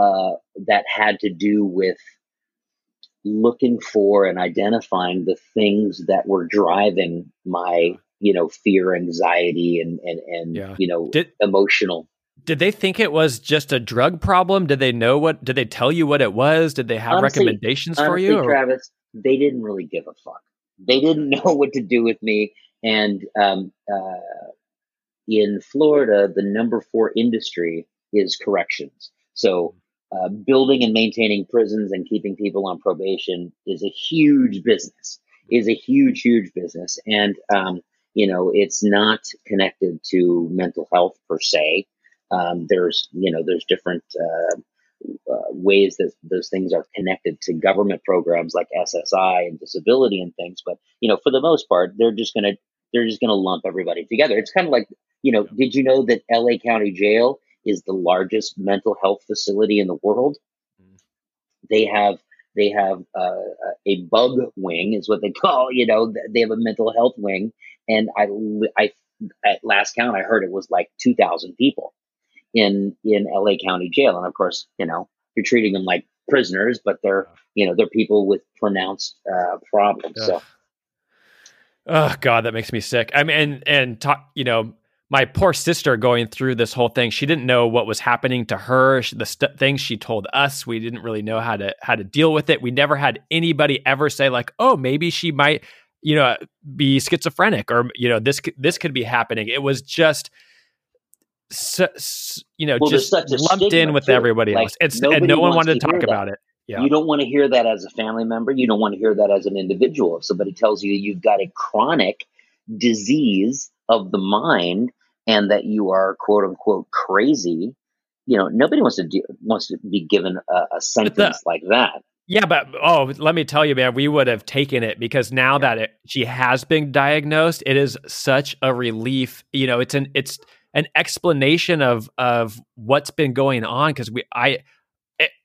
uh, that had to do with looking for and identifying the things that were driving my, you know, fear, anxiety, and, and, and, yeah. you know, did, emotional. Did they think it was just a drug problem? Did they know what, did they tell you what it was? Did they have honestly, recommendations for honestly, you? Or? Travis, they didn't really give a fuck. They didn't know what to do with me. And, um, uh, in Florida, the number four industry is corrections. So, Uh, building and maintaining prisons and keeping people on probation is a huge business, is a huge, huge business. And, um, you know, it's not connected to mental health per se. Um, there's, you know, there's different uh, uh, ways that those things are connected to government programs like S S I and disability and things. But, you know, for the most part, they're just going to, they're just going to lump everybody together. It's kind of like, you know, did you know that L A County Jail is the largest mental health facility in the world? Mm. They have they have uh, a bug wing, is what they call. You know, they have a mental health wing, and I, I at last count I heard it was like two thousand people in in L A County Jail, and of course, you know, you're treating them like prisoners, but they're you know they're people with pronounced uh, problems. Ugh. So, oh God, that makes me sick. I mean, and and talk, you know. my poor sister going through this whole thing, she didn't know what was happening to her. The st- things she told us, we didn't really know how to how to deal with it. We never had anybody ever say like, oh, maybe she might, you know, be schizophrenic, or, you know, this, this could be happening. It was just, so, you know, well, just lumped in with too. everybody like, else. It's, and no one wanted to, to talk about it. Yeah. You don't want to hear that as a family member. You don't want to hear that as an individual. If somebody tells you you've got a chronic disease of the mind and that you are quote unquote crazy, you know, nobody wants to do, wants to be given a, a sentence the, like that. Yeah. But, oh, let me tell you, man, we would have taken it, because now that it, she has been diagnosed, it is such a relief. You know, it's an, it's an explanation of, of what's been going on. Cause we, I,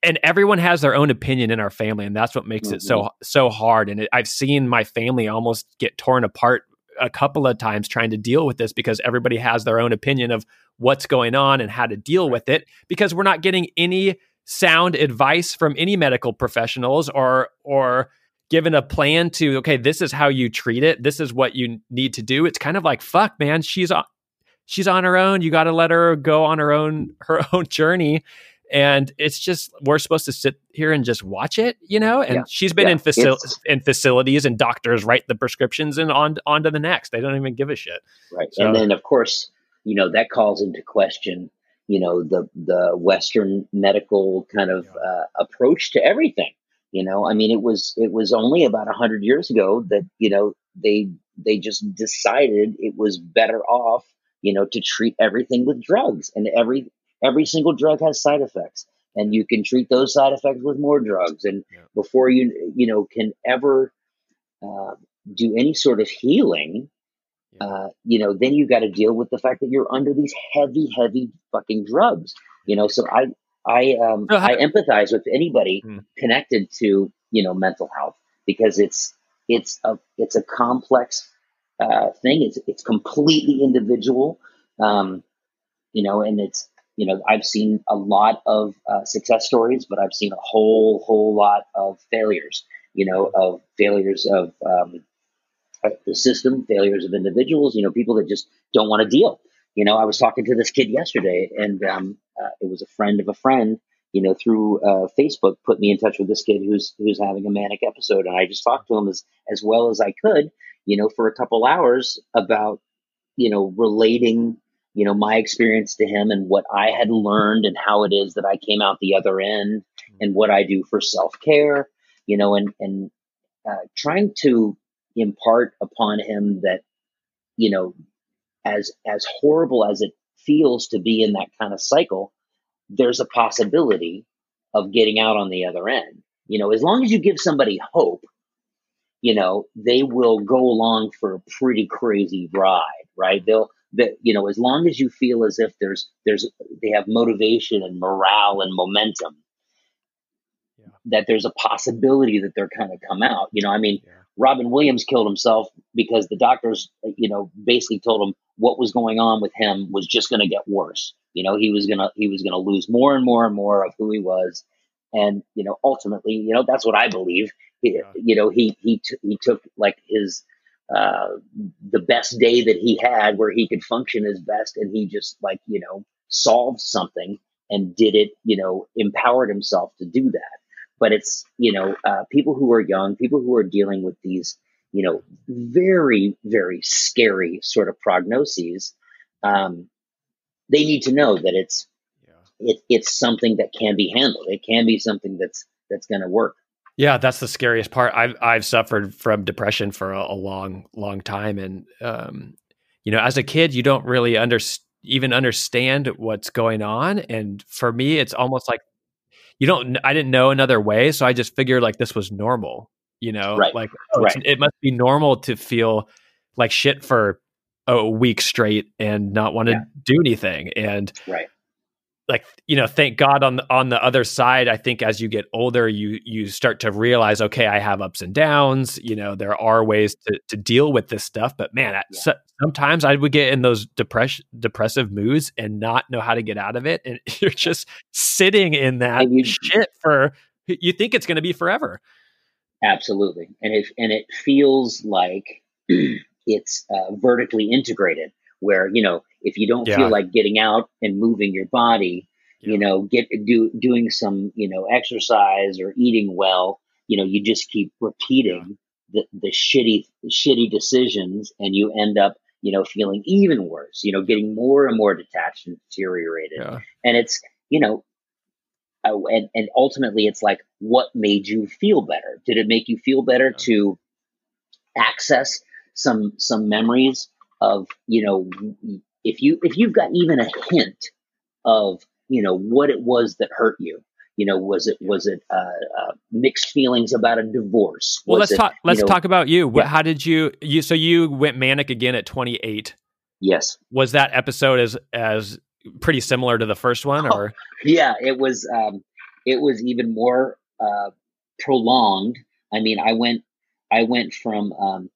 and everyone has their own opinion in our family, and that's what makes mm-hmm. it so so hard. And it, I've seen my family almost get torn apart a couple of times trying to deal with this, because everybody has their own opinion of what's going on and how to deal with it, because we're not getting any sound advice from any medical professionals, or or given a plan to, okay, this is how you treat it, this is what you need to do. It's kind of like, fuck, man, she's on, she's on her own. You got to let her go on her own her own journey. And it's just, we're supposed to sit here and just watch it, you know? And yeah. she's been yeah. in, faci- in facilities, and doctors write the prescriptions and on, on to the next. They don't even give a shit. Right. So, and then, of course, you know, that calls into question, you know, the, the Western medical kind of yeah. uh, approach to everything. You know, I mean, it was it was only about one hundred years ago that, you know, they they just decided it was better off, you know, to treat everything with drugs, and every Every single drug has side effects, and you can treat those side effects with more drugs. And yeah. before you, you know, can ever uh, do any sort of healing, yeah. uh, you know, then you got to deal with the fact that you're under these heavy, heavy fucking drugs, you know? So I, I, um, uh-huh. I empathize with anybody mm. connected to, you know, mental health, because it's, it's a, it's a complex uh, thing. It's, it's completely individual, um, you know, and it's, you know, I've seen a lot of uh, success stories, but I've seen a whole, whole lot of failures, you know, of failures of um, the system, failures of individuals, you know, people that just don't want to deal. You know, I was talking to this kid yesterday, and um, uh, it was a friend of a friend, you know, through uh, Facebook, put me in touch with this kid who's who's having a manic episode. And I just talked to him as, as well as I could, you know, for a couple hours about, you know, relating you know, my experience to him and what I had learned and how it is that I came out the other end and what I do for self-care, you know, and, and uh, trying to impart upon him that, you know, as, as horrible as it feels to be in that kind of cycle, there's a possibility of getting out on the other end. You know, as long as you give somebody hope, you know, they will go along for a pretty crazy ride, right? They'll, That, you know, as long as you feel as if there's there's they have motivation and morale and momentum, yeah. that there's a possibility that they're kind of come out. You know, I mean, yeah. Robin Williams killed himself because the doctors, you know, basically told him what was going on with him was just going to get worse. You know, he was going to he was going to lose more and more and more of who he was. And, you know, ultimately, you know, that's what I believe. He, yeah. You know, he he t- he took like his. Uh, the best day that he had where he could function his best. And he just like, you know, solved something and did it, you know, empowered himself to do that. But it's, you know, uh, people who are young, people who are dealing with these, you know, very, very scary sort of prognoses. Um, they need to know that it's, yeah. it, it's something that can be handled. It can be something that's, that's going to work. Yeah, that's the scariest part. I've I've suffered from depression for a, a long, long time, and um, you know, as a kid, you don't really under, even understand what's going on. And for me, it's almost like you don't. I didn't know another way, so I just figured like this was normal. You know, right. like oh, right. it must be normal to feel like shit for a week straight and not want to yeah. do anything. And right. like, you know, thank God on the, on the other side, I think as you get older, you, you start to realize, okay, I have ups and downs, you know, there are ways to, to deal with this stuff, but man, yeah. I, so, sometimes I would get in those depress, depressive moods and not know how to get out of it. And you're just sitting in that you, shit for, you think it's going to be forever. Absolutely. And it, and it feels like it's uh, vertically integrated, where, you know, if you don't yeah. feel like getting out and moving your body, yeah. you know, get do doing some, you know, exercise or eating well, you know, you just keep repeating yeah. the, the shitty, shitty decisions, and you end up, you know, feeling even worse, you know, getting more and more detached and deteriorated. Yeah. And it's, you know, uh, and, and ultimately it's like, what made you feel better? Did it make you feel better yeah. to access some, some memories of, you know, if you, if you've got even a hint of, you know, what it was that hurt you, you know, was it, was it, uh, uh mixed feelings about a divorce? Well, was let's it, talk, let's you know, talk about you. Yeah. How did you, you, so you went manic again at twenty-eight. Yes. Was that episode as, as pretty similar to the first one, or? Oh, yeah, it was, um, it was even more, uh, prolonged. I mean, I went, I went from, um,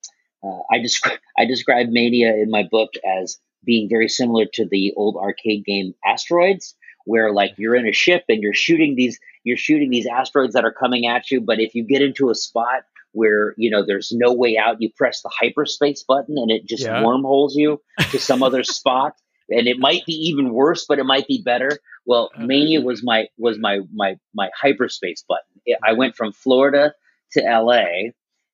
Uh, I, descri- I describe mania in my book as being very similar to the old arcade game Asteroids, where like you're in a ship and you're shooting these you're shooting these asteroids that are coming at you. But if you get into a spot where, you know, there's no way out, you press the hyperspace button and it just yeah. wormholes you to some other spot. And it might be even worse, but it might be better. Well, okay. Mania was my was my my my hyperspace button. It, I went from Florida to L A,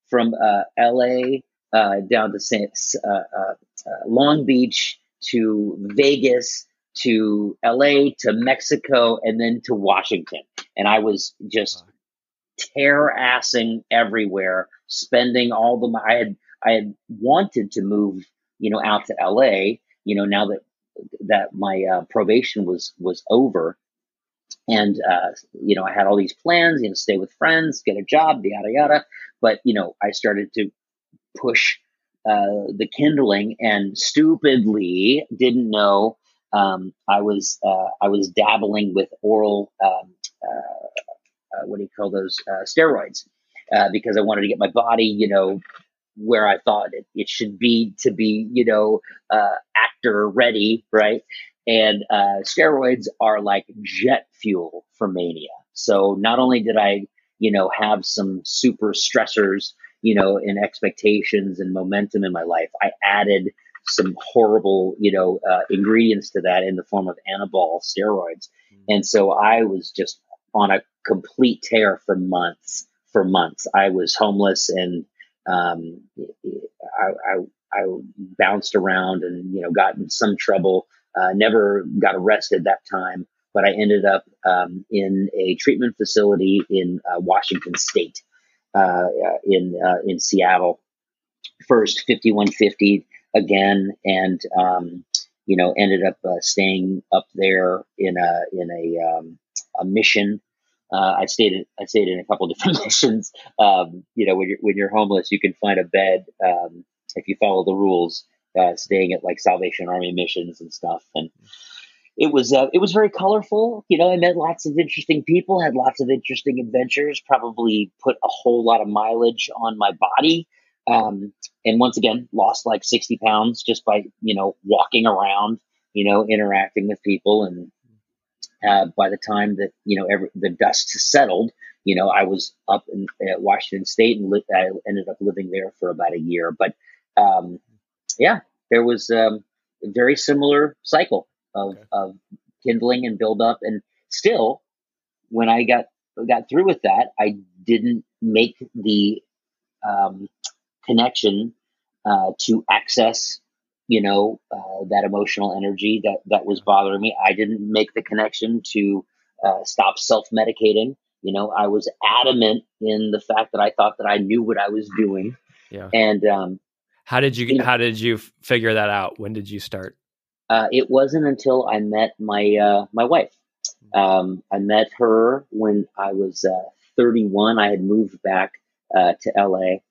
from uh, L A. Uh, down to Saint, uh, uh, Long Beach, to Vegas, to L A, to Mexico, and then to Washington. And I was just tear-assing everywhere, spending all the money. I had, I had wanted to move, you know, out to L A, you know, now that, that my uh, probation was, was over. And, uh, you know, I had all these plans, you know, stay with friends, get a job, yada, yada. But, you know, I started to push uh, the kindling, and stupidly didn't know um, I was uh, I was dabbling with oral um, uh, uh, what do you call those uh, steroids uh, because I wanted to get my body, you know, where I thought it, it should be to be, you know, uh, actor ready, right? And uh, steroids are like jet fuel for mania. So not only did I, you know, have some super stressors, you know, in expectations and momentum in my life, I added some horrible, you know, uh, ingredients to that in the form of anabolic steroids. Mm-hmm. And so I was just on a complete tear for months, for months. I was homeless, and um, I, I, I bounced around and, you know, got in some trouble, uh, never got arrested that time. But I ended up um, in a treatment facility in uh, Washington State. Uh, in uh, in Seattle, first fifty-one fifty again, and um, you know, ended up uh, staying up there in a in a um, a mission. Uh, I stayed in, I stayed in a couple different missions. Um, you know, when you're when you're homeless, you can find a bed um, if you follow the rules. Uh, staying at like Salvation Army missions and stuff, and it was uh, it was very colorful. You know, I met lots of interesting people, had lots of interesting adventures, probably put a whole lot of mileage on my body. Um, and once again, lost like sixty pounds just by, you know, walking around, you know, interacting with people. And uh, by the time that, you know, every, the dust settled, you know, I was up in uh, Washington State, and li- I ended up living there for about a year. But um, yeah, there was um, a very similar cycle. Of, okay. of kindling and build up. And still, when I got got through with that, I didn't make the um, connection uh, to access, you know, uh, that emotional energy that, that was bothering me. I didn't make the connection to uh, stop self-medicating. You know, I was adamant in the fact that I thought that I knew what I was doing. Yeah. And um, how did you, you know, how did you figure that out? When did you start? Uh, it wasn't until I met my uh, my wife. Um, I met her when I was uh, thirty-one. I had moved back uh, to L A,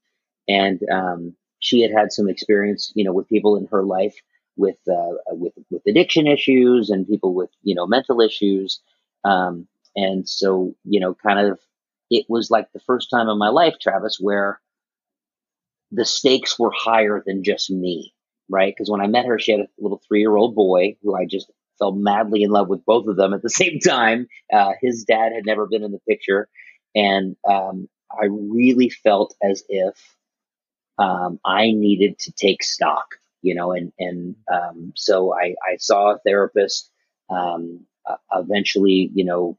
and um, she had had some experience, you know, with people in her life with uh, with with addiction issues and people with, you know, mental issues. Um, and so, you know, kind of, it was like the first time in my life, Travis, where the stakes were higher than just me. Right. Because when I met her, she had a little three year old boy who I just fell madly in love with, both of them at the same time. Uh, his dad had never been in the picture. And um, I really felt as if um, I needed to take stock you know, and, and um, so I, I saw a therapist, um, uh, eventually, you know,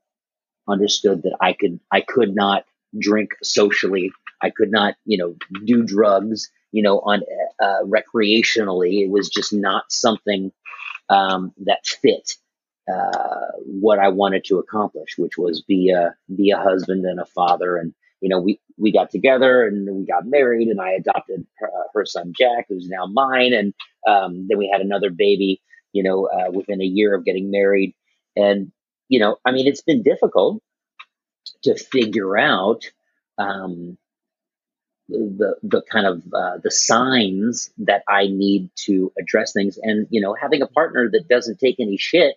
understood that I could, I could not drink socially. I could not, you know, do drugs, you know, on uh, recreationally. It was just not something um, that fit uh, what I wanted to accomplish, which was be a, be a husband and a father. And, you know, we, we got together and we got married, and I adopted her, her son, Jack, who's now mine. And um, then we had another baby, you know, uh, within a year of getting married. And, you know, I mean, it's been difficult to figure out um, the the kind of uh, the signs that I need to address things. And, you know, having a partner that doesn't take any shit,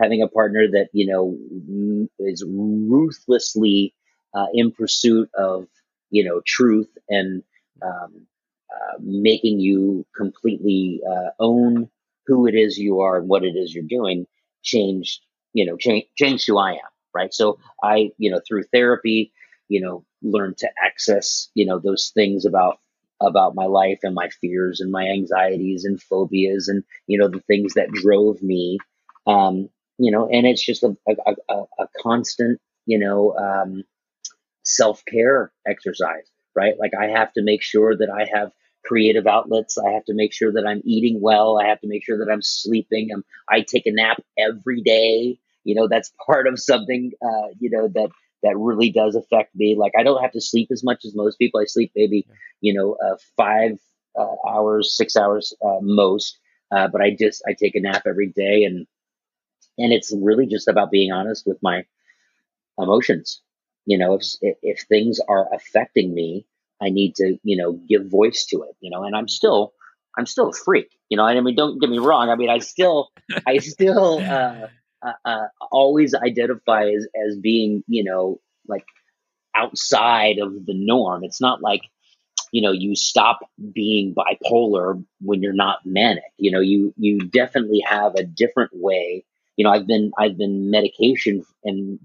having a partner that, you know, is ruthlessly uh, in pursuit of, you know, truth and um, uh, making you completely uh, own who it is you are and what it is you're doing, changed, you know, change, change who I am. Right. So I, you know, through therapy, you know, learned to access, you know, those things about, about my life and my fears and my anxieties and phobias and, you know, the things that drove me, um, you know, and it's just a, a, a, a constant, you know, um, self-care exercise, right? Like I have to make sure that I have creative outlets. I have to make sure that I'm eating well. I have to make sure that I'm sleeping. I'm, I take a nap every day. You know, that's part of something, uh, you know, that, that really does affect me. Like I don't have to sleep as much as most people. I sleep maybe, you know, uh, five uh, hours, six hours uh, most. Uh, but I just, I take a nap every day, and, and it's really just about being honest with my emotions. You know, if, if things are affecting me, I need to, you know, give voice to it, you know, and I'm still, I'm still a freak, you know, and I mean, don't get me wrong. I mean, I still, I still, uh, Uh, uh, always identify as, as being, you know, like outside of the norm. It's not like, you know, you stop being bipolar when you're not manic. You know, you, you definitely have a different way. You know, I've been, I've been medication and,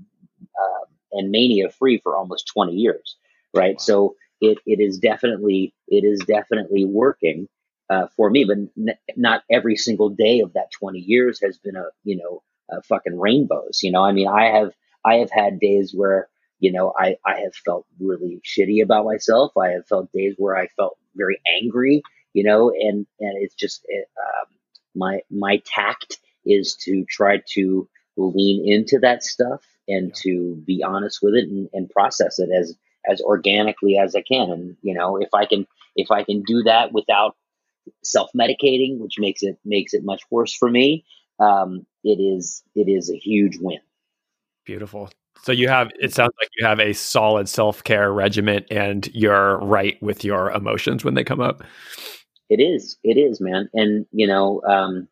uh, and mania free for almost twenty years. Right. Wow. So it, it is definitely, it is definitely working, uh, for me, but n- not every single day of that twenty years has been a, you know, Uh, fucking rainbows. You know, I mean, I have, I have had days where, you know, I, I have felt really shitty about myself. I have felt days where I felt very angry, you know, and, and it's just, it, um, my, my tact is to try to lean into that stuff and yeah. to be honest with it and, and process it as, as organically as I can. And, you know, if I can, if I can do that without self-medicating, which makes it, makes it much worse for me, um, it is, it is a huge win. Beautiful. So you have, it sounds like you have a solid self-care regimen, and you're right with your emotions when they come up. It is, it is, man. And, you know, um,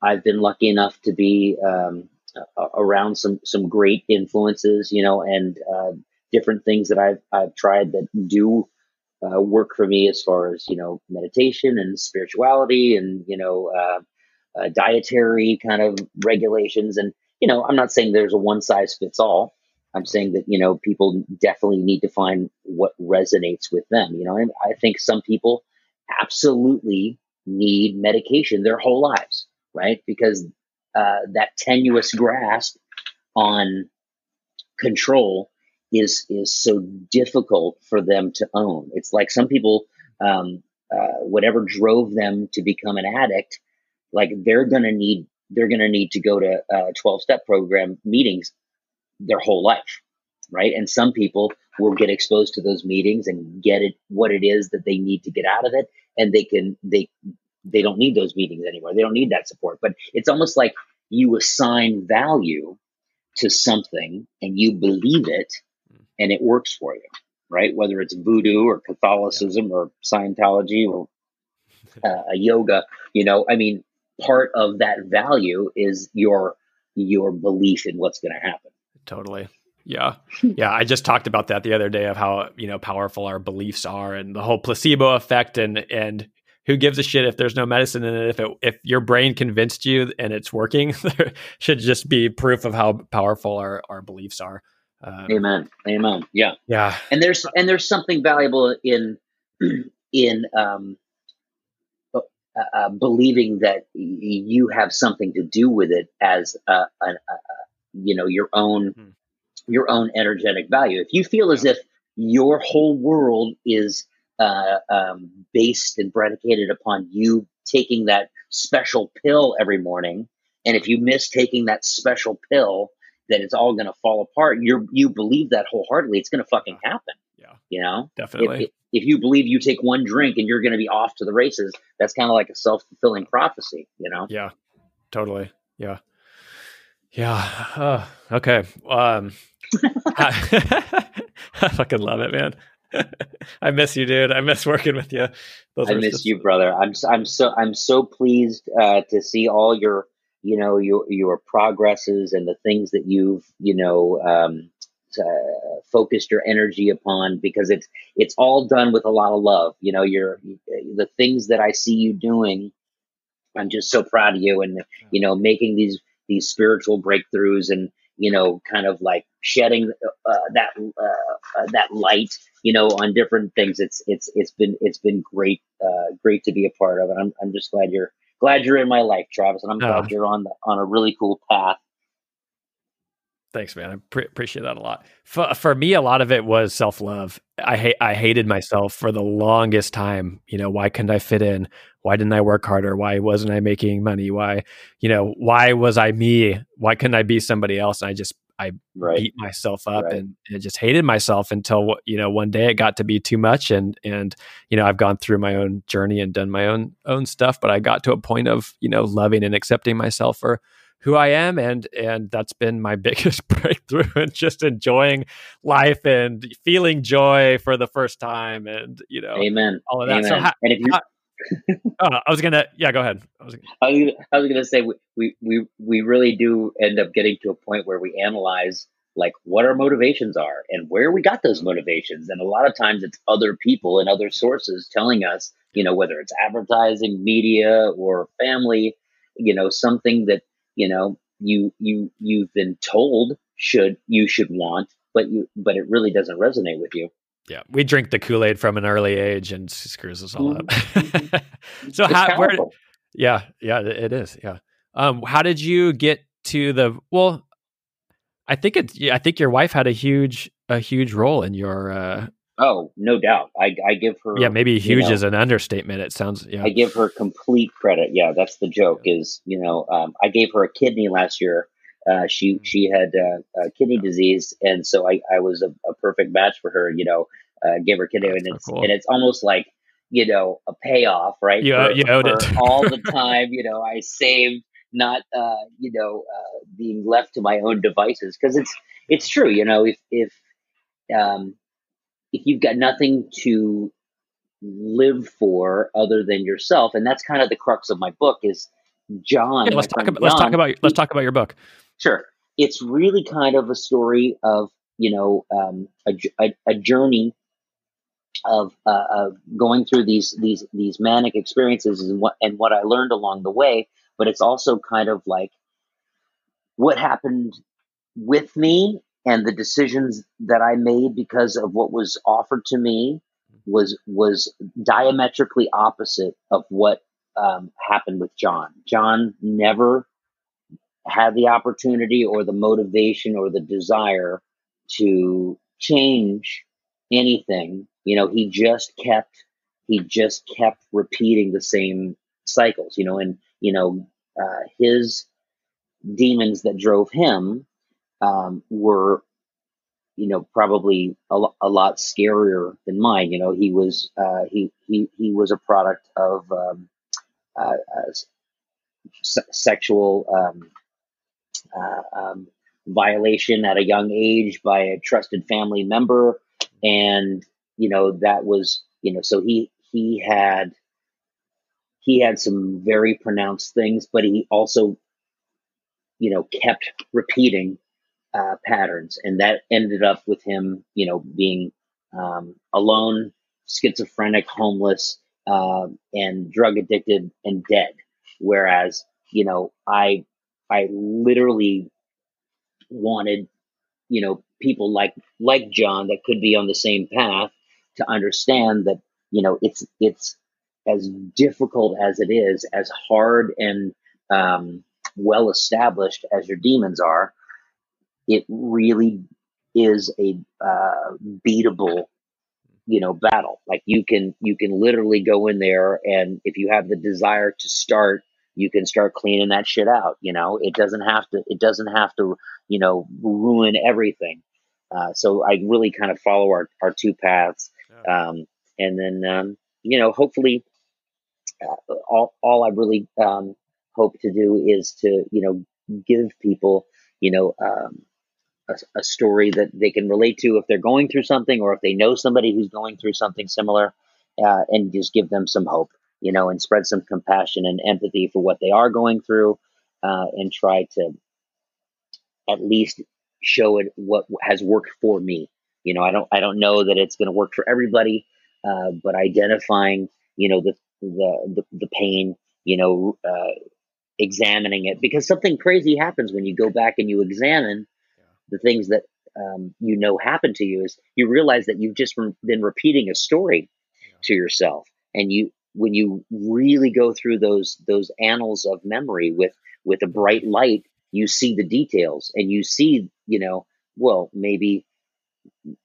I've been lucky enough to be, um, uh, around some, some great influences, you know, and, uh, different things that I've, I've tried that do, uh, work for me as far as, you know, meditation and spirituality and, you know, uh, Uh, dietary kind of regulations. And, you know, I'm not saying there's a one size fits all. I'm saying that, you know, people definitely need to find what resonates with them. You know, and I think some people absolutely need medication their whole lives, right? Because uh, that tenuous grasp on control is, is so difficult for them to own. It's like some people, um, uh, whatever drove them to become an addict, like they're going to need, they're going to need to go to uh twelve step program meetings their whole life. Right. And some people will get exposed to those meetings and get it, what it is that they need to get out of it. And they can, they, they don't need those meetings anymore. They don't need that support, but it's almost like you assign value to something and you believe it and it works for you. Right. Whether it's voodoo or Catholicism or Scientology or uh, yoga, you know, I mean, part of that value is your your belief in what's going to happen. Totally. Yeah. Yeah. I just talked about that the other day of how, you know, powerful our beliefs are and the whole placebo effect and and who gives a shit if there's no medicine in it. If it, if your brain convinced you and it's working, there should just be proof of how powerful our, our beliefs are. Um, Amen. Amen. Yeah. Yeah. And there's and there's something valuable in in um uh, believing that you have something to do with it as a, a, a you know, your own, hmm. your own energetic value. If you feel yeah. as if your whole world is uh, um, based and predicated upon you taking that special pill every morning, and if you miss taking that special pill, then it's all going to fall apart. You you believe that wholeheartedly, it's going to fucking happen. Yeah, you know, definitely. If, if you believe you take one drink and you're going to be off to the races, that's kind of like a self-fulfilling prophecy, you know? Yeah, totally. Yeah. Yeah. Uh, okay. Um, I, I fucking love it, man. I miss you, dude. I miss working with you. Those I miss just... you, brother. I'm I'm so I'm so pleased uh, to see all your, you know, your your progresses and the things that you've, you know, um, uh, focused your energy upon, because it's it's all done with a lot of love. You know, you're the things that I see you doing. I'm just so proud of you, and yeah. you know, making these these spiritual breakthroughs and, you know, kind of like shedding uh, that, uh, uh, that light, you know, on different things. It's, it's, it's been, it's been great, uh, great to be a part of. And I'm, I'm just glad you're glad you're in my life, Travis. And I'm uh, glad you're on the, on a really cool path. Thanks, man. I pre- appreciate that a lot. For, for me, a lot of it was self-love. I hate, I hated myself for the longest time. You know, why couldn't I fit in? Why didn't I work harder? Why wasn't I making money? Why, you know, why was I me? Why couldn't I be somebody else? And I just, I right. beat myself up right. and, and just hated myself until, you know, one day it got to be too much. And, and, you know, I've gone through my own journey and done my own, own stuff, but I got to a point of, you know, loving and accepting myself for who I am. And, and that's been my biggest breakthrough, and just enjoying life and feeling joy for the first time. And, you know, Amen. all of that. Amen. So how, and if you- how, oh, I was gonna. Yeah, go ahead. I was gonna, I was gonna say we, we we really do end up getting to a point where we analyze like what our motivations are and where we got those motivations, and a lot of times it's other people and other sources telling us, you know, whether it's advertising, media, or family, you know, something that you know you you you've been told should you should want, but you but it really doesn't resonate with you. Yeah, we drink the Kool-Aid from an early age and screws us all up. so, it's how, where, yeah, yeah, it is. Yeah. Um, how did you get to the, well, I think it's, I think your wife had a huge, a huge role in your, uh, oh, no doubt. I, I give her, yeah, maybe huge you know, is an understatement. It sounds, yeah. I give her complete credit. Yeah. That's the joke yeah. is, you know, um, I gave her a kidney last year. Uh, she she had uh, uh, kidney yeah. disease, and so I, I was a, a perfect match for her. You know, uh, gave her kidney, oh, and it's cool. and it's almost like you know a payoff, right? You, for, you owed it all the time. You know, I saved, not uh, you know uh, being left to my own devices, because it's it's true. You know, if if um, if you've got nothing to live for other than yourself, and that's kind of the crux of my book is John. Yeah, let's talk about John, let's talk about let's he, talk about your book. Sure. It's really kind of a story of, you know, um, a, a, a journey of, uh, of going through these, these, these manic experiences and what, and what I learned along the way, but it's also kind of like what happened with me and the decisions that I made because of what was offered to me was, was diametrically opposite of what, um, happened with John. John never had the opportunity or the motivation or the desire to change anything. You know, he just kept, he just kept repeating the same cycles, you know, and, you know, uh, his demons that drove him, um, were, you know, probably a, a lot scarier than mine. You know, he was, uh, he, he, he was a product of, um, uh, uh se- sexual, um, Uh, um, violation at a young age by a trusted family member. And, you know, that was, you know, so he, he had, he had some very pronounced things, but he also, you know, kept repeating uh, patterns, and that ended up with him, you know, being um, alone, schizophrenic, homeless, uh, and drug addicted and dead. Whereas, you know, I, I literally wanted, you know, people like, like John that could be on the same path to understand that, you know, it's, it's, as difficult as it is, as hard and um, well established as your demons are, it really is a uh, beatable, you know, battle. Like you can, you can literally go in there, and if you have the desire to start, you can start cleaning that shit out. You know, it doesn't have to, it doesn't have to, you know, ruin everything. Uh, so I really kind of follow our, our two paths. Yeah. Um, and then, um, you know, hopefully uh, all, all I really um, hope to do is to, you know, give people, you know, um, a, a story that they can relate to if they're going through something, or if they know somebody who's going through something similar, uh, and just give them some hope, you know, and spread some compassion and empathy for what they are going through, uh, and try to at least show it what has worked for me. You know, I don't, I don't know that it's going to work for everybody, uh, but identifying, you know, the, the, the, the pain, you know, uh, examining it, because something crazy happens when you go back and you examine yeah. the things that, um, you know, happened to you, is you realize that you've just re- been repeating a story yeah. to yourself. And you, when you really go through those, those annals of memory with, with a bright light, you see the details, and you see, you know, well, maybe,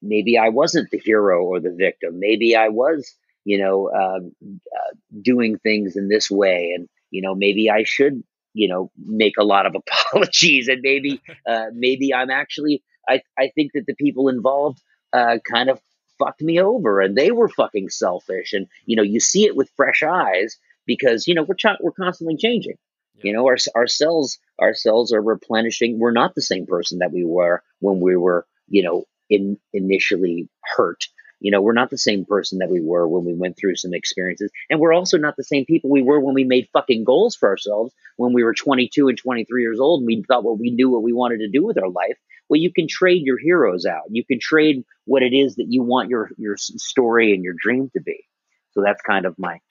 maybe I wasn't the hero or the victim. Maybe I was, you know, um, uh, doing things in this way. And, you know, maybe I should, you know, make a lot of apologies, and maybe, uh, maybe I'm actually, I, I think that the people involved, uh, kind of fucked me over, and they were fucking selfish. And, you know, you see it with fresh eyes, because, you know, we're, ch- we're constantly changing, yeah. you know, our, our cells, our cells are replenishing. We're not the same person that we were when we were, you know, in initially hurt. You know, we're not the same person that we were when we went through some experiences. And we're also not the same people we were when we made fucking goals for ourselves when we were twenty-two and twenty-three years old, and we thought what we knew what we wanted to do with our life. Well, you can trade your heroes out. You can trade what it is that you want your, your story and your dream to be. So that's kind of my...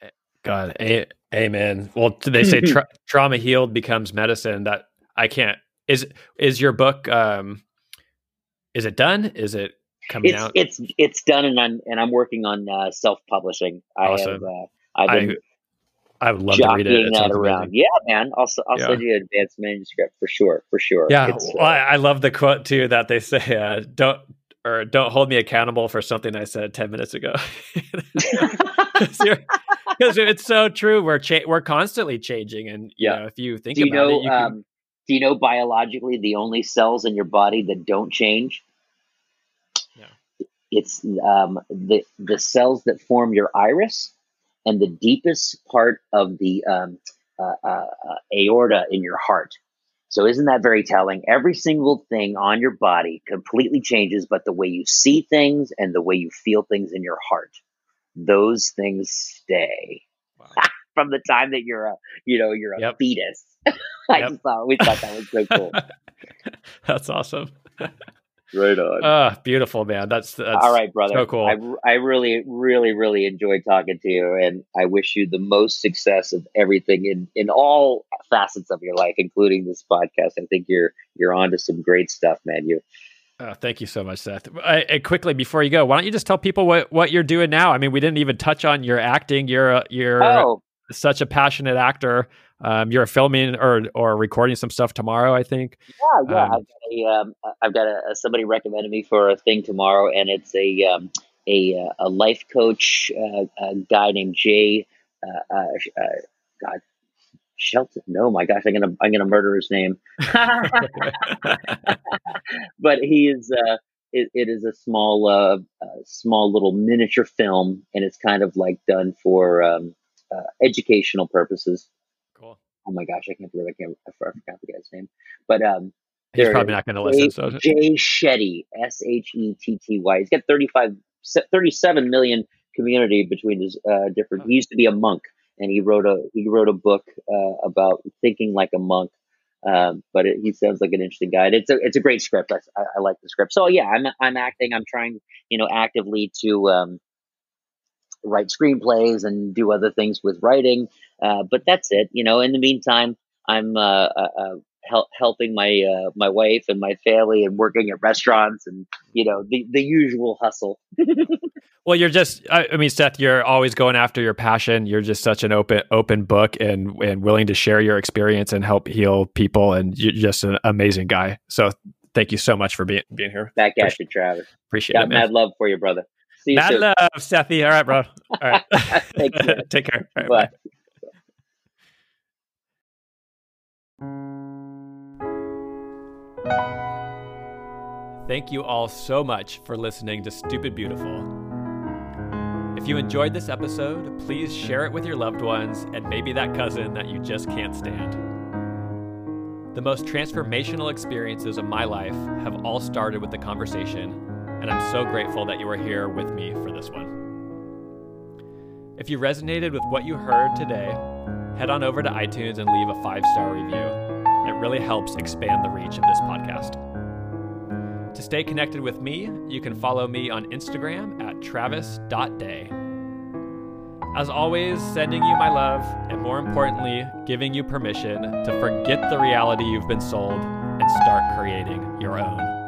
God, a- amen. Well, they say tra- trauma healed becomes medicine. That I can't... Is, is your book... Um, is it done? Is it... coming it's, out. It's it's done, and I'm and I'm working on uh, self-publishing. Awesome. I have uh, I've been I, I would love to read it. That around. Yeah, man. I'll I'll yeah. send you an advanced manuscript for sure, for sure. Yeah, well, uh, I love the quote too that they say, uh, "Don't or don't hold me accountable for something I said ten minutes ago." Because it's so true. We're cha- we're constantly changing, and yeah. you know, if you think do you about know, it, you um, can... do you know biologically the only cells in your body that don't change? It's um, the the cells that form your iris and the deepest part of the um, uh, uh, aorta in your heart. So isn't that very telling? Every single thing on your body completely changes, but the way you see things and the way you feel things in your heart, those things stay. Wow. From the time that you're a you know you're a yep. fetus. I yep. just thought we thought that was so cool. That's awesome. Right on. Ah, oh, beautiful, man. That's, that's all right, brother. So cool. I, I really, really, really enjoyed talking to you, and I wish you the most success of everything in, in all facets of your life, including this podcast. I think you're you're onto some great stuff, man. You. Oh, thank you so much, Seth. I, I quickly, before you go, why don't you just tell people what, what you're doing now? I mean, we didn't even touch on your acting. You're you're oh. such a passionate actor. Um, you're filming or or recording some stuff tomorrow, I think. Yeah, yeah. Um, I've got, a, um, I've got a, somebody recommended me for a thing tomorrow, and it's a um, a, a life coach, uh, a guy named Jay. Uh, uh, uh, God, Shelton. No, my gosh, I'm gonna I'm gonna murder his name. But he is. Uh, it, it is a small, uh, a small little miniature film, and it's kind of like done for um, uh, educational purposes. Oh my gosh, I can't believe I can't I forgot the guy's name. But um he's probably not gonna listen. So Jay Shetty, S H E T T Y. He's got thirty-five thirty-seven million community between his uh different he used to be a monk, and he wrote a he wrote a book uh about thinking like a monk. Um but it, he sounds like an interesting guy. And it's a it's a great script. I, I, I like the script. So yeah, I'm I'm acting. I'm trying, you know, actively to um write screenplays and do other things with writing. Uh, but that's it. You know, in the meantime, I'm uh, uh, help, helping my uh, my wife and my family and working at restaurants and, you know, the, the usual hustle. Well, you're just, I, I mean, Seth, you're always going after your passion. You're just such an open, open book and, and willing to share your experience and help heal people. And you're just an amazing guy. So thank you so much for being, being here. Back at you, Travis. Appreciate Got it, man. Mad love for you, brother. See you mad soon. Love, Sethy. All right, bro. All right. Thank you. Take care. All right, bye. Bye. Thank you all so much for listening to Stupid Beautiful. If you enjoyed this episode, please share it with your loved ones and maybe that cousin that you just can't stand. The most transformational experiences of my life have all started with the conversation, and I'm so grateful that you are here with me for this one. If you resonated with what you heard today, head on over to iTunes and leave a five-star review. It really helps expand the reach of this podcast. To stay connected with me, you can follow me on Instagram at travis dot day. As always, sending you my love, and more importantly, giving you permission to forget the reality you've been sold and start creating your own.